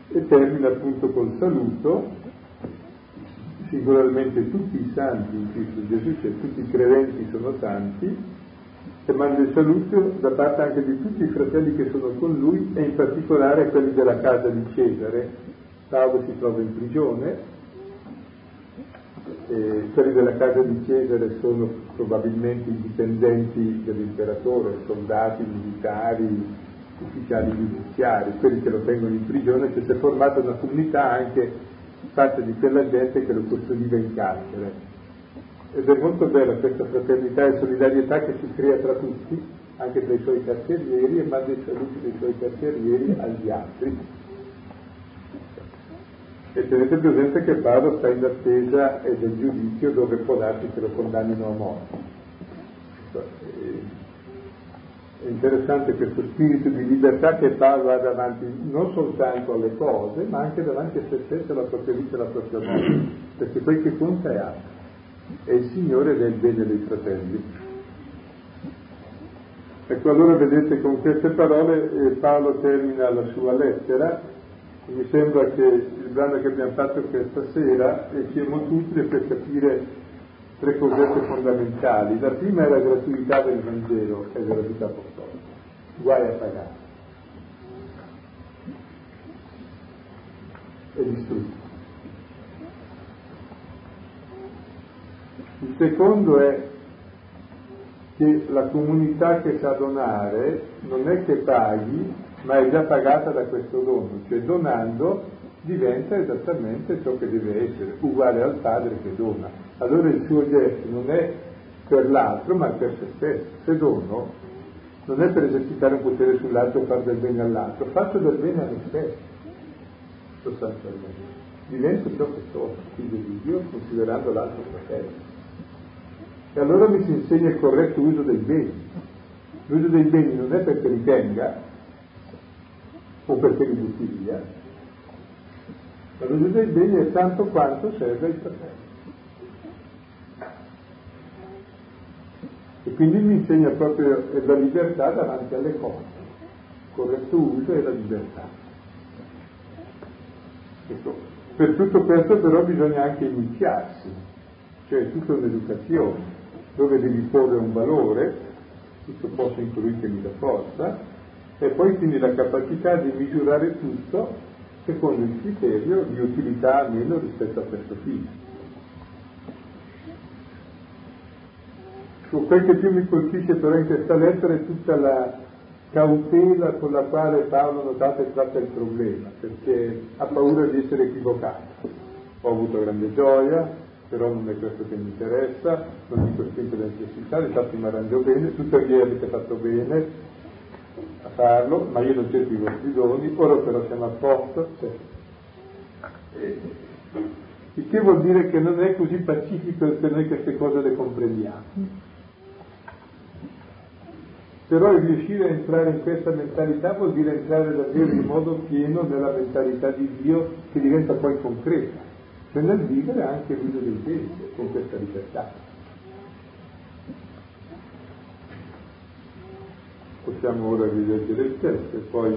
E termina appunto col saluto. Singolarmente tutti i santi in Cristo Gesù, cioè tutti i credenti sono santi, e manda il saluto da parte anche di tutti i fratelli che sono con lui, e in particolare quelli della casa di Cesare. Paolo si trova in prigione, e quelli della casa di Cesare sono probabilmente i dipendenti dell'imperatore, soldati, militari, ufficiali giudiziari, quelli che lo tengono in prigione, cioè si è formata una comunità anche fatta di quella gente che lo custodiva in carcere. Ed è molto bella questa fraternità e solidarietà che si crea tra tutti, anche tra i suoi carcerieri, e manda i saluti dei suoi carcerieri agli altri. E tenete presente che Paolo sta in attesa del giudizio, dove può darsi che lo condannino a morte. È interessante questo spirito di libertà che Paolo ha davanti non soltanto alle cose, ma anche davanti a se stesso, alla propria vita e alla propria morte, perché quel che conta è altro, è il Signore del bene dei fratelli. Ecco, allora vedete, con queste parole eh, Paolo termina la sua lettera. Mi sembra che il brano che abbiamo fatto questa sera eh, ci è molto utile per capire tre cosette fondamentali. La prima è la gratuità del Vangelo e della vita apostolica. Guai a pagare. È distrutto. Il secondo è che la comunità che sa donare non è che paghi, ma è già pagata da questo dono, cioè donando diventa esattamente ciò che deve essere, uguale al Padre che dona. Allora il suo gesto non è per l'altro, ma per se stesso. Se dono, non è per esercitare un potere sull'altro e far del bene all'altro, faccio del bene a me stesso, sostanzialmente. Divento ciò che sono, figlio di Dio, considerando l'altro fratello. E allora mi si insegna il corretto uso dei beni. L'uso dei beni non è perché li tenga, o perché li butto via, La lode dei dei è tanto quanto serve il fratello. E quindi mi insegna proprio la libertà davanti alle cose, il corretto uso è la libertà. Ecco, per tutto questo però bisogna anche iniziarsi, cioè è tutta un'educazione dove devi porre un valore, tutto posso in colui che mi dà forza, e poi quindi la capacità di misurare tutto secondo il criterio di utilità almeno rispetto a questo fine. Quel che più mi colpisce però in questa lettera è tutta la cautela con la quale Paolo, notate, tratta il problema, perché ha paura di essere equivocato. Ho avuto grande gioia, però non è questo che mi interessa, non mi costringe la necessità, di fatto mi arrangio bene, tuttavia avete fatto bene a farlo, ma io non cerco i vostri doni, ora però siamo a posto, cioè. Il che vuol dire che non è così pacifico che noi queste cose le comprendiamo. Però il riuscire a entrare in questa mentalità vuol dire entrare davvero in modo pieno nella mentalità di Dio, che diventa poi concreta, cioè nel vivere anche l'uso dei tempi con questa libertà. Possiamo ora rileggere il testo e poi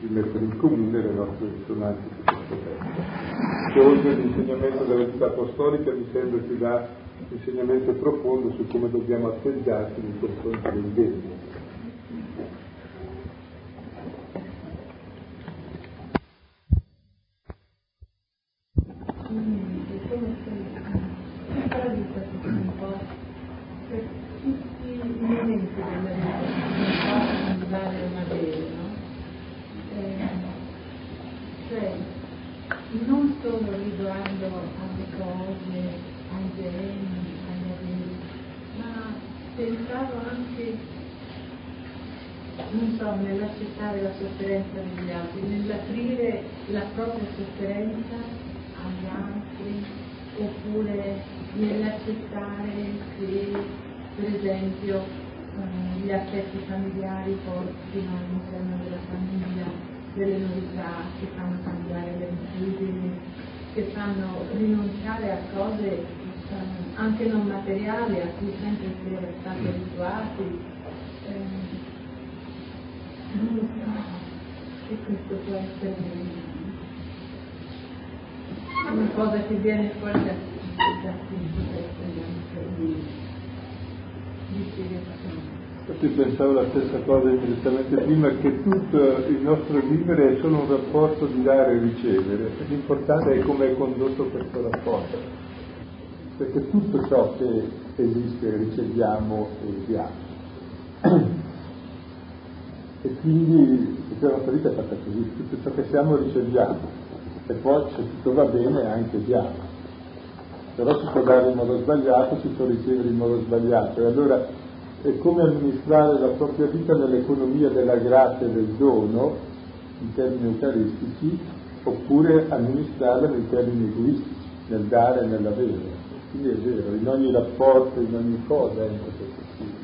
rimettere in comune le nostre risonanze di questo testo. Che oltre l'insegnamento della vita apostolica mi sembra ci dà un insegnamento profondo su come dobbiamo atteggiarci nei confronti del Dio. Che tutto il nostro vivere è solo un rapporto di dare e ricevere, l'importante è come è condotto questo rapporto, perché tutto ciò che esiste riceviamo e diamo, e quindi la nostra vita è fatta così, tutto ciò che siamo riceviamo e poi se tutto va bene anche diamo, però si può dare in modo sbagliato, si può ricevere in modo sbagliato, e allora è come amministrare la propria vita nell'economia della grazia e del dono, in termini eucaristici, oppure amministrarla nei termini egoistici, nel dare e nell'avere. Quindi è vero, in ogni rapporto, in ogni cosa è questo possibile.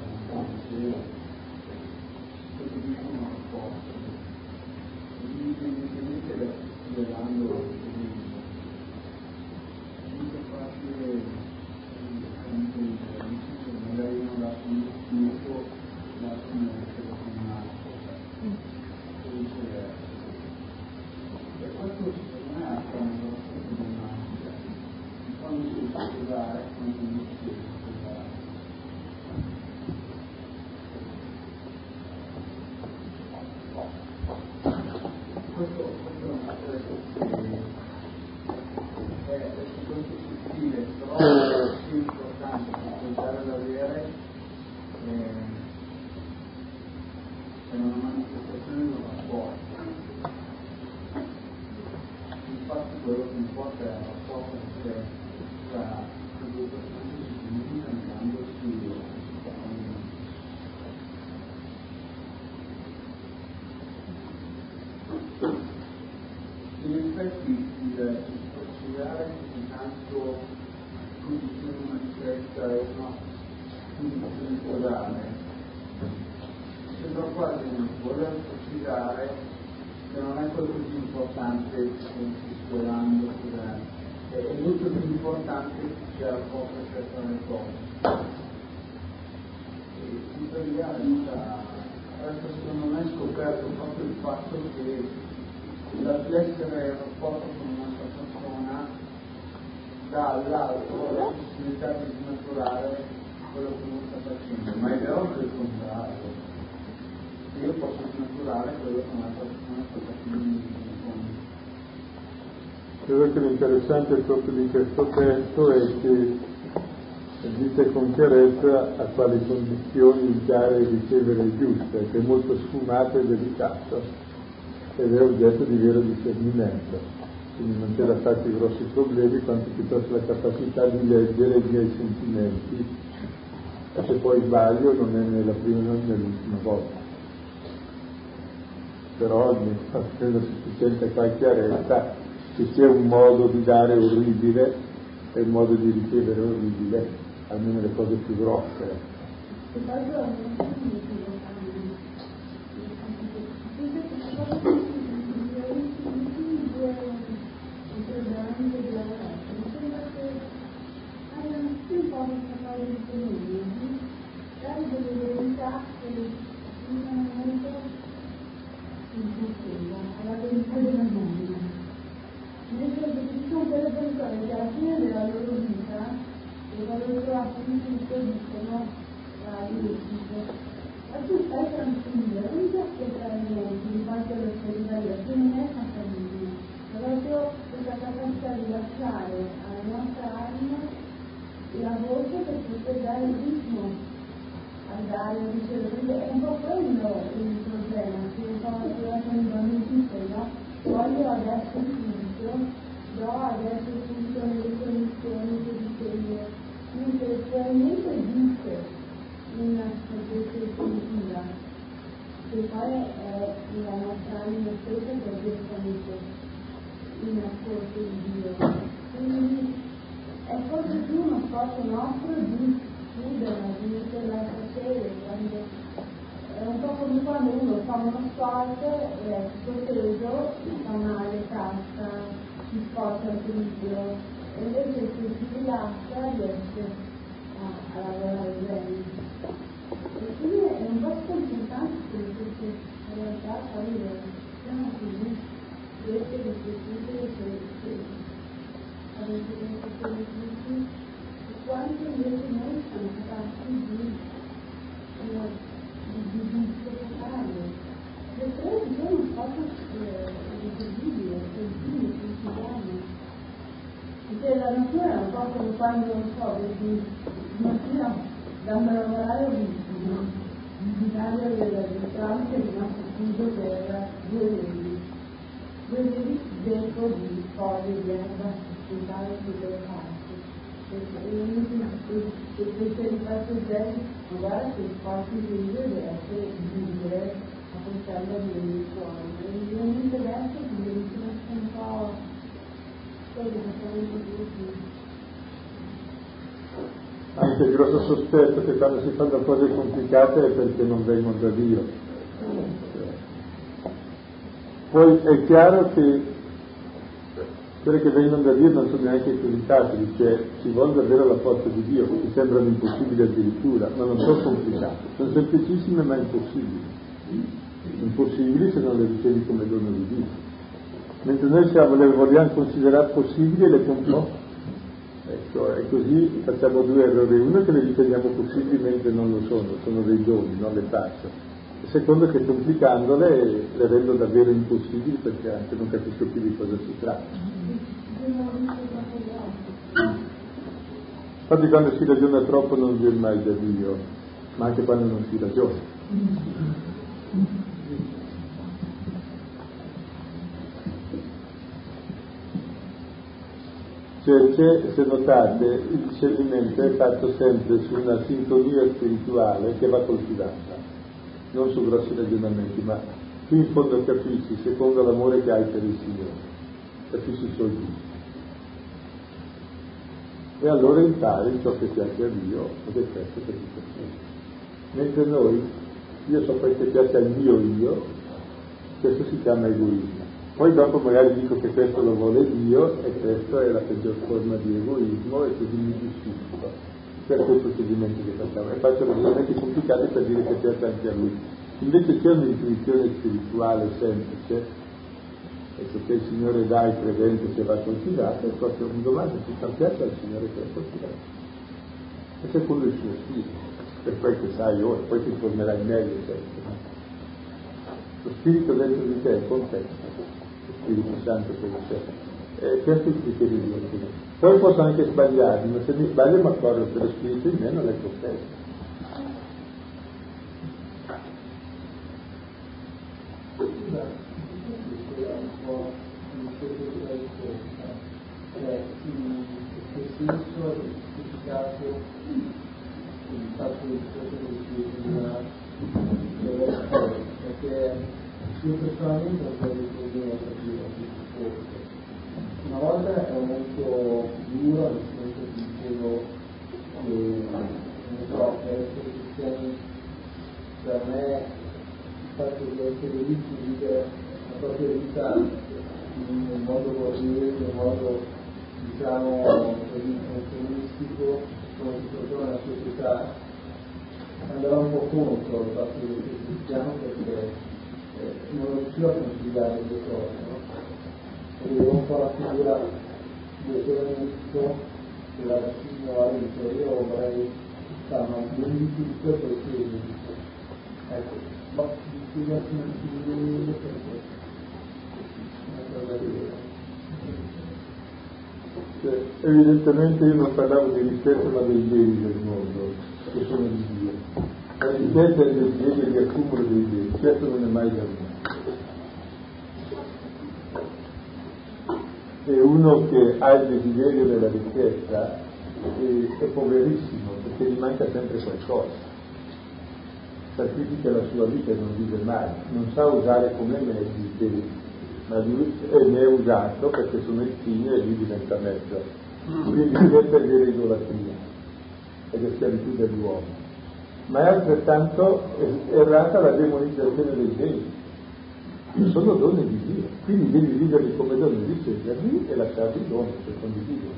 È una funzione corale sembra quasi voler precisare che non è quello più importante quell'anno, è molto più importante che la conversazione del corpo. In teoria adesso secondo me è scoperto proprio il fatto che l'essere in rapporto con un'altra persona dà all'altro la possibilità di snaturare quello che non sta facendo, ma è vero che è il contrario. Io posso snaturare quello che un'altra persona sta facendo. Credo che l'interessante proprio di questo testo è che dice con chiarezza a quali condizioni dare e ricevere è giusta, che è molto sfumato e delicato ed è oggetto di vero discernimento. Quindi non c'era stati grossi problemi quanto piuttosto la capacità di leggere i miei sentimenti. E se poi sbaglio non è nella prima né nell'ultima volta, però facendo sufficiente qua chiarezza che c'è un modo di dare orribile e un modo di ricevere orribile, almeno le cose più grosse. Anche il grosso sospetto che quando si fanno cose complicate è perché non vengono da Dio. Poi è chiaro che quelle che vengono da Dio non sono neanche così facili, cioè ci vuole davvero la forza di Dio, che sembrano impossibili addirittura, ma non sono complicate, sono semplicissime ma impossibili. Impossibili se non le ricevi come dono di Dio. Mentre noi siamo, le vogliamo considerare possibili e le compliamo. Ecco, e così facciamo due errori, uno che le riteniamo possibili mentre non lo sono, sono dei doni, non le faccio. Il secondo che complicandole le rendo davvero impossibili perché anche non capisco più di cosa si tratta. Infatti quando si ragiona troppo non viene mai da Dio, ma anche quando non si ragiona. Cioè, se, se notate, il discernimento è fatto sempre su una sintonia spirituale che va coltivata, non su grossi ragionamenti, ma tu in fondo capisci, secondo l'amore che hai per il Signore, capisci solo Dio. E allora impari ciò che piace a Dio, ed è questo che ti piace. Mentre noi io so quel che piace al mio io, questo si chiama egoismo. Poi dopo magari dico che questo lo vuole Dio e questa è la peggior forma di egoismo e così mi discuto per quei procedimenti che facciamo e faccio ragionamenti complicati per dire che piace anche a lui. Invece c'è un'intuizione spirituale semplice, e che il Signore dà il presente che va coltivato, è proprio un domanda che fa piacere al Signore che è coltivato. E c'è quello il suo spirito, per quel che sai ora, poi ti informerai meglio sempre. Lo spirito dentro di te è contento, lo Spirito Santo che c'è. E questo è il criterio di Dio. Poi posso anche sbagliarmi, ma se mi sbaglio mi accorgo che lo spirito in me non è contento. Io personalmente ho avuto il problema di risposte. Una volta ero molto duro, nel senso che dicevo che non so, per essere cristiani per me il fatto di essere ricchi, vivere la propria vita in un modo corriere, in un modo diciamo consumistico, come si trova nella società, andava un po' contro il fatto di essere cristiano perché non riuscivo a consigliare le cose, no? Vedevo un po' la figura del giovanissimo, della ragazzina valente, io vorrei fare un beneficio per chiedere. Ecco, ma mi spiegate un figlio perché? Una cosa vera. Cioè, evidentemente io non parlavo di rispetto ma dei beni del mondo, che sono di Dio. La ricchezza è il desiderio di accumulo dei beni, certo non è mai da me. E uno che ha il desiderio della ricchezza è, è poverissimo, perché gli manca sempre qualcosa. Sacrifica la sua vita e non vive mai, non sa usare come me i beni, ma lui ne è usato perché sono il figlio e lui diventa mezzo. Quindi questa è l'idolatria ed è schiavitù dell'uomo. Ma è altrettanto errata la demonizzazione dei beni. Sono doni di Dio, quindi devi viverli come doni di Gesù e lasciarli i doni per condividere.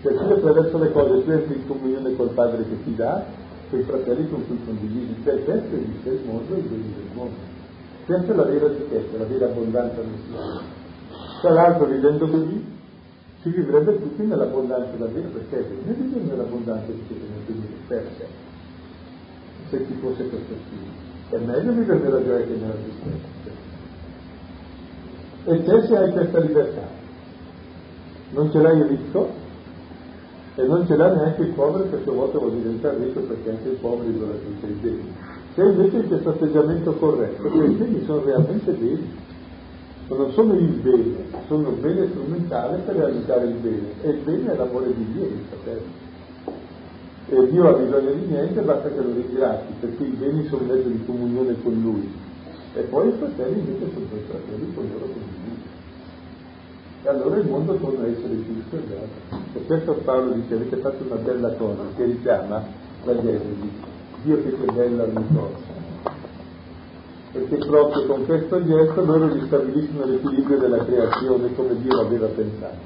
Se tu attraverso le cose tu entri in comunione col Padre che ti dà, con i fratelli con cui condividi, per te esiste il mondo e i beni del mondo. Questa è la vera ricchezza, la vera abbondanza del Signore. Tra l'altro, vivendo così, si vivrebbe tutti nell'abbondanza davvero, perché non viviamo nell'abbondanza di Gesù, quindi per sé. Se ci fosse questo spirito, è meglio vivere nella gioia che nella tristezza. E te se hai questa libertà, non ce l'hai il ricco e non ce l'ha neanche il povero, che a sua volta vuol diventare ricco perché anche il povero deve essere bene. Se invece questo atteggiamento corretto, che i beni sono realmente beni, non sono il bene, sono il bene strumentale per realizzare il bene, e il bene è l'amore di Dio, il fratello. E Dio ha bisogno di niente, basta che lo ringrazi, perché i beni sono mezzo di comunione con Lui. E poi i fratelli invece sono i fratelli con loro comunione. E allora il mondo torna a essere più riscaldato. E questo Paolo dice, avete fatto una bella cosa, che richiama la genesi, Dio che rivela ogni cosa. Perché proprio con questo gesto loro ristabiliscono l'equilibrio della creazione come Dio l'aveva pensato.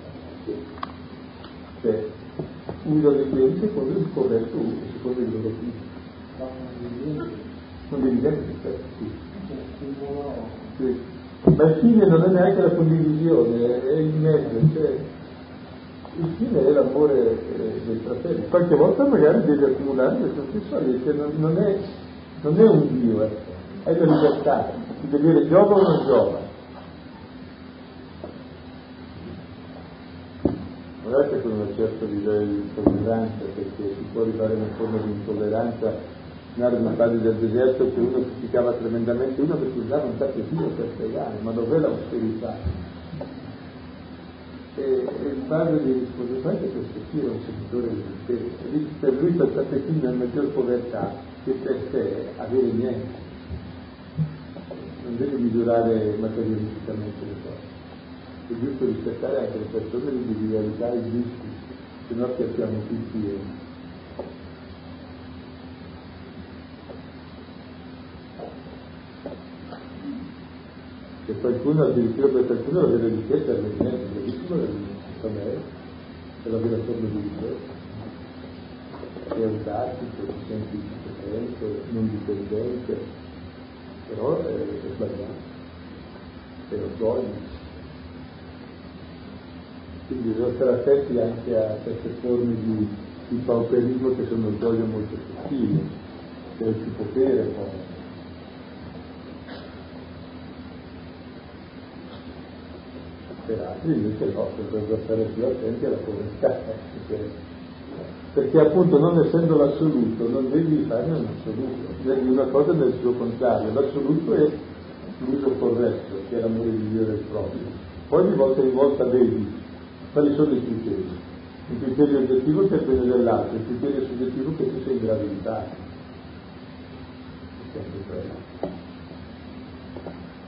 Sì. Uso dei beni secondo il corretto uso, secondo il loro figlio. Non devi neanche rispetto, sì. sì. Ma il fine non è neanche la condivisione, è il mezzo, cioè il fine è l'amore eh, dei fratelli. Qualche volta magari devi accumulare le tue soldi, cioè non, non, è, non è un Dio, eh. È la libertà, di vedere giova o non giova. Guardate con un certo livello di intolleranza, perché si può arrivare a una forma di intolleranza. Nardo mi parli del deserto che uno criticava tremendamente, uno perché usava un sacco di Dio per spiegare, ma dov'è l'austerità? E, e il padre gli rispose, sai che questo Dio è un seguitore di te, per lui quel tappetino è maggior povertà che per te avere niente. Non devi misurare materialisticamente le cose. È giusto rispettare anche le persone di individualità e giusti, se no piacciamo tutti. che qualcuno addirittura per qualcuno la vede di questa è bellissima, per me è la vera forma di ricerca, è autarchico, si sente indipendente, non dipendente, però è, è sbagliato, è orgoglio. Quindi bisogna stare attenti anche a queste forme di, di pauperismo che sono orgoglio molto sottile, che è il più potere poi. Per altri invece no, dobbiamo stare più attenti alla povertà, perché, perché appunto non essendo l'assoluto non devi farne un assoluto, devi una cosa nel suo contrario. L'assoluto è l'uso corretto, che è l'amore di Dio del proprio. Poi di volta in volta vedi quali sono i criteri, il criterio oggettivo che è il bene dell'altro, il criterio soggettivo che tu sei in grado di dare.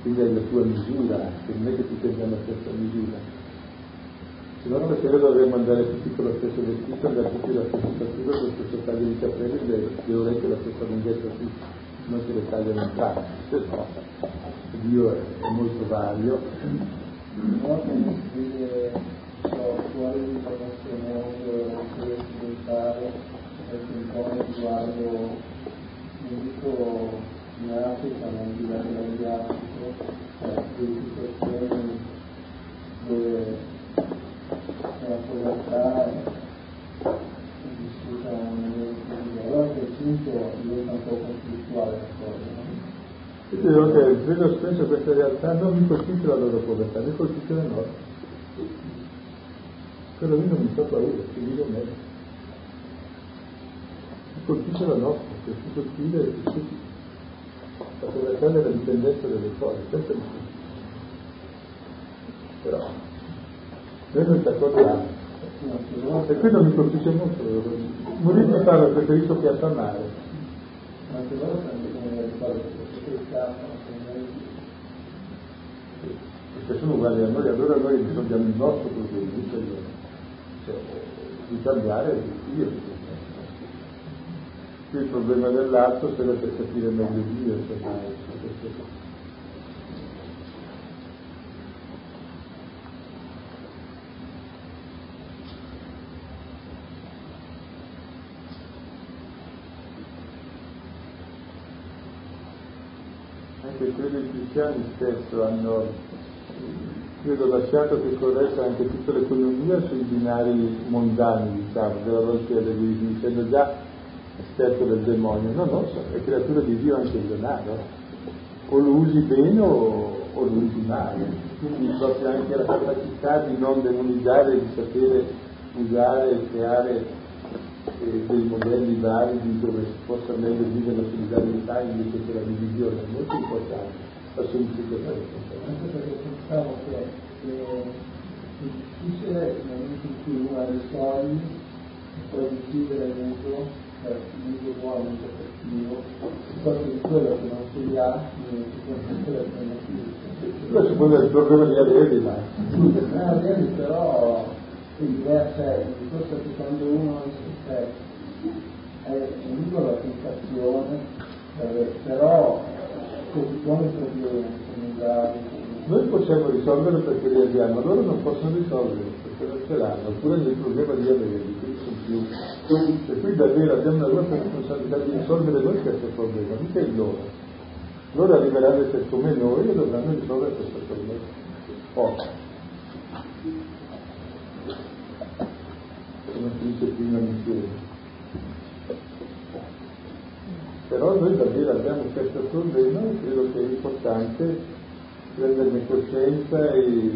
Quindi è la tua misura, che non è che ti tenga la stessa misura, se no perché noi dovremmo andare tutti con lo stesso vestito, andare tutti la stessa statura, con lo stesso taglio di capelli, le, le orecchie la stessa lunghezza, tutti, non se le tagliano in faccia, se no Dio è, è molto vario. No, perché so, fuori di formazione o anche occidentale, perché un po' mi riguardo, non dico in Africa, ma in diversi altri, cioè di situazioni dove la povertà è vissuta in un'economia. Allora per esempio diventa un po' conflittuale la cosa. Io devo dire, vedo spesso questa realtà, non mi colpisce la loro povertà, mi colpisce la nostra. Quello lì non mi fa paura, ci dico meglio. Mi colpisce la nostra, che si colpisce e si la povertà è la dipendenza delle cose, sempre di più. Però noi non ci accorgiamo. E qui non mi colpisce molto. Morire parla perché io so piantamare. Ma se loro sanno come le cose, perché scappano, perché sono uguali a noi, allora noi risolviamo il nostro problema, cioè di cambiare è io. Il problema dell'altro se lo per capire meglio Dio, insomma, anche quelli cristiani spesso hanno credo lasciato che corresse anche tutta l'economia sui binari mondani, diciamo, della volta di dicendo già esperto del demonio, no, no, è creatura di Dio anche il denaro, o lo usi bene o, o lo usi male, quindi proprio anche la capacità di non demonizzare, di sapere usare e creare eh, dei modelli vari di dove si possa meglio vivere la solidarietà invece che la divisione, è molto importante, la solidarietà. Anche perché pensavo che è difficile nel momento in cui uno ha dei soldi può decidere molto molto buono, molto cattivo, qualcosa di quello che non si ha, non si può essere alternativo. Questo può essere il problema di avere, ma... Eh, avere però è diverso, forse che quando uno è unico la sensazione, però così come problemi sono gravi. Noi possiamo risolvere perché li abbiamo, loro non possono risolvere perché non ce l'hanno, oppure nel problema di avere. E qui davvero abbiamo la nostra responsabilità di risolvere noi questo problema, mica il loro. Loro arriveranno a essere come noi e dovranno risolvere questo problema. Oh. Come si dice prima missione. Però noi davvero abbiamo questo problema e credo che è importante prenderne coscienza e in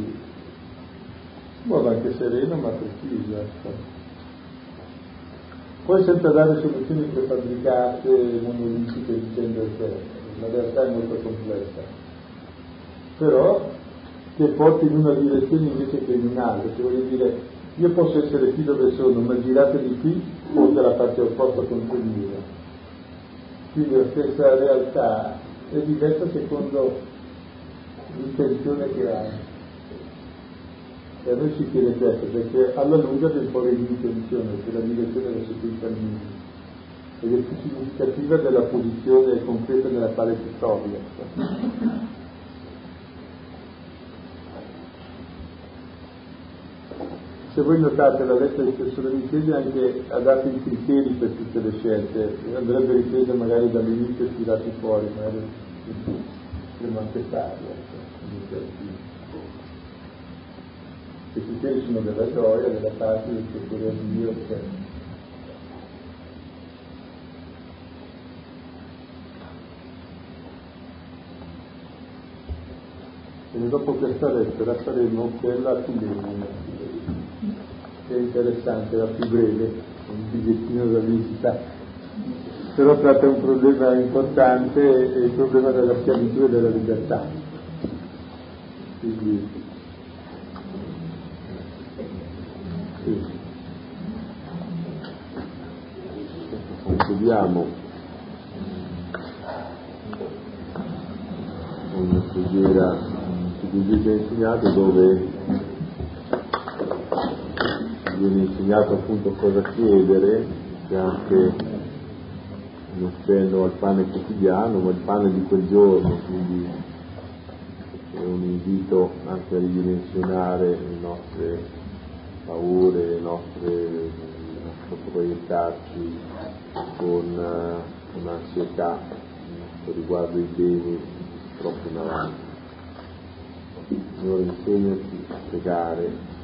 modo anche sereno ma preciso. Poi sempre dare soluzioni prefabbricate, monolitiche, dicendo che la realtà è molto complessa, però che porti in una direzione invece che in un'altra, cioè voglio dire, io posso essere qui dove sono, ma girate di qui o dalla parte opposta contro il mio. Quindi la stessa realtà è diversa secondo l'intenzione che ha. E a noi ci tiene questo, perché alla lunga c'è un po' di intenzione, che la direzione verso cui cammini, ed è più significativa della posizione concreta nella quale si trovi. Se voi notate, la lettera di Tessalonicesi anche ha dato i criteri per tutte le scelte, andrebbe ripresa magari dall'inizio e tirati fuori, magari potremmo anche farlo. I criteri sono della gioia, della pace, del piacere di Dio, eccetera. E dopo questa lettera faremo quella più lunga, che è interessante, la più breve, un bigliettino da visita, però tratta un problema importante, è il problema della schiavitù e della libertà. Quindi, sì. Concludiamo una preghiera di Gesù insegnato, dove viene insegnato appunto cosa chiedere, c'è anche un accenno al pane quotidiano, ma il pane di quel giorno, quindi è un invito anche a ridimensionare le nostre paure, le nostre proiettarci con, con ansietà riguardo i beni troppo in avanti. Signore, insegnaci a pregare.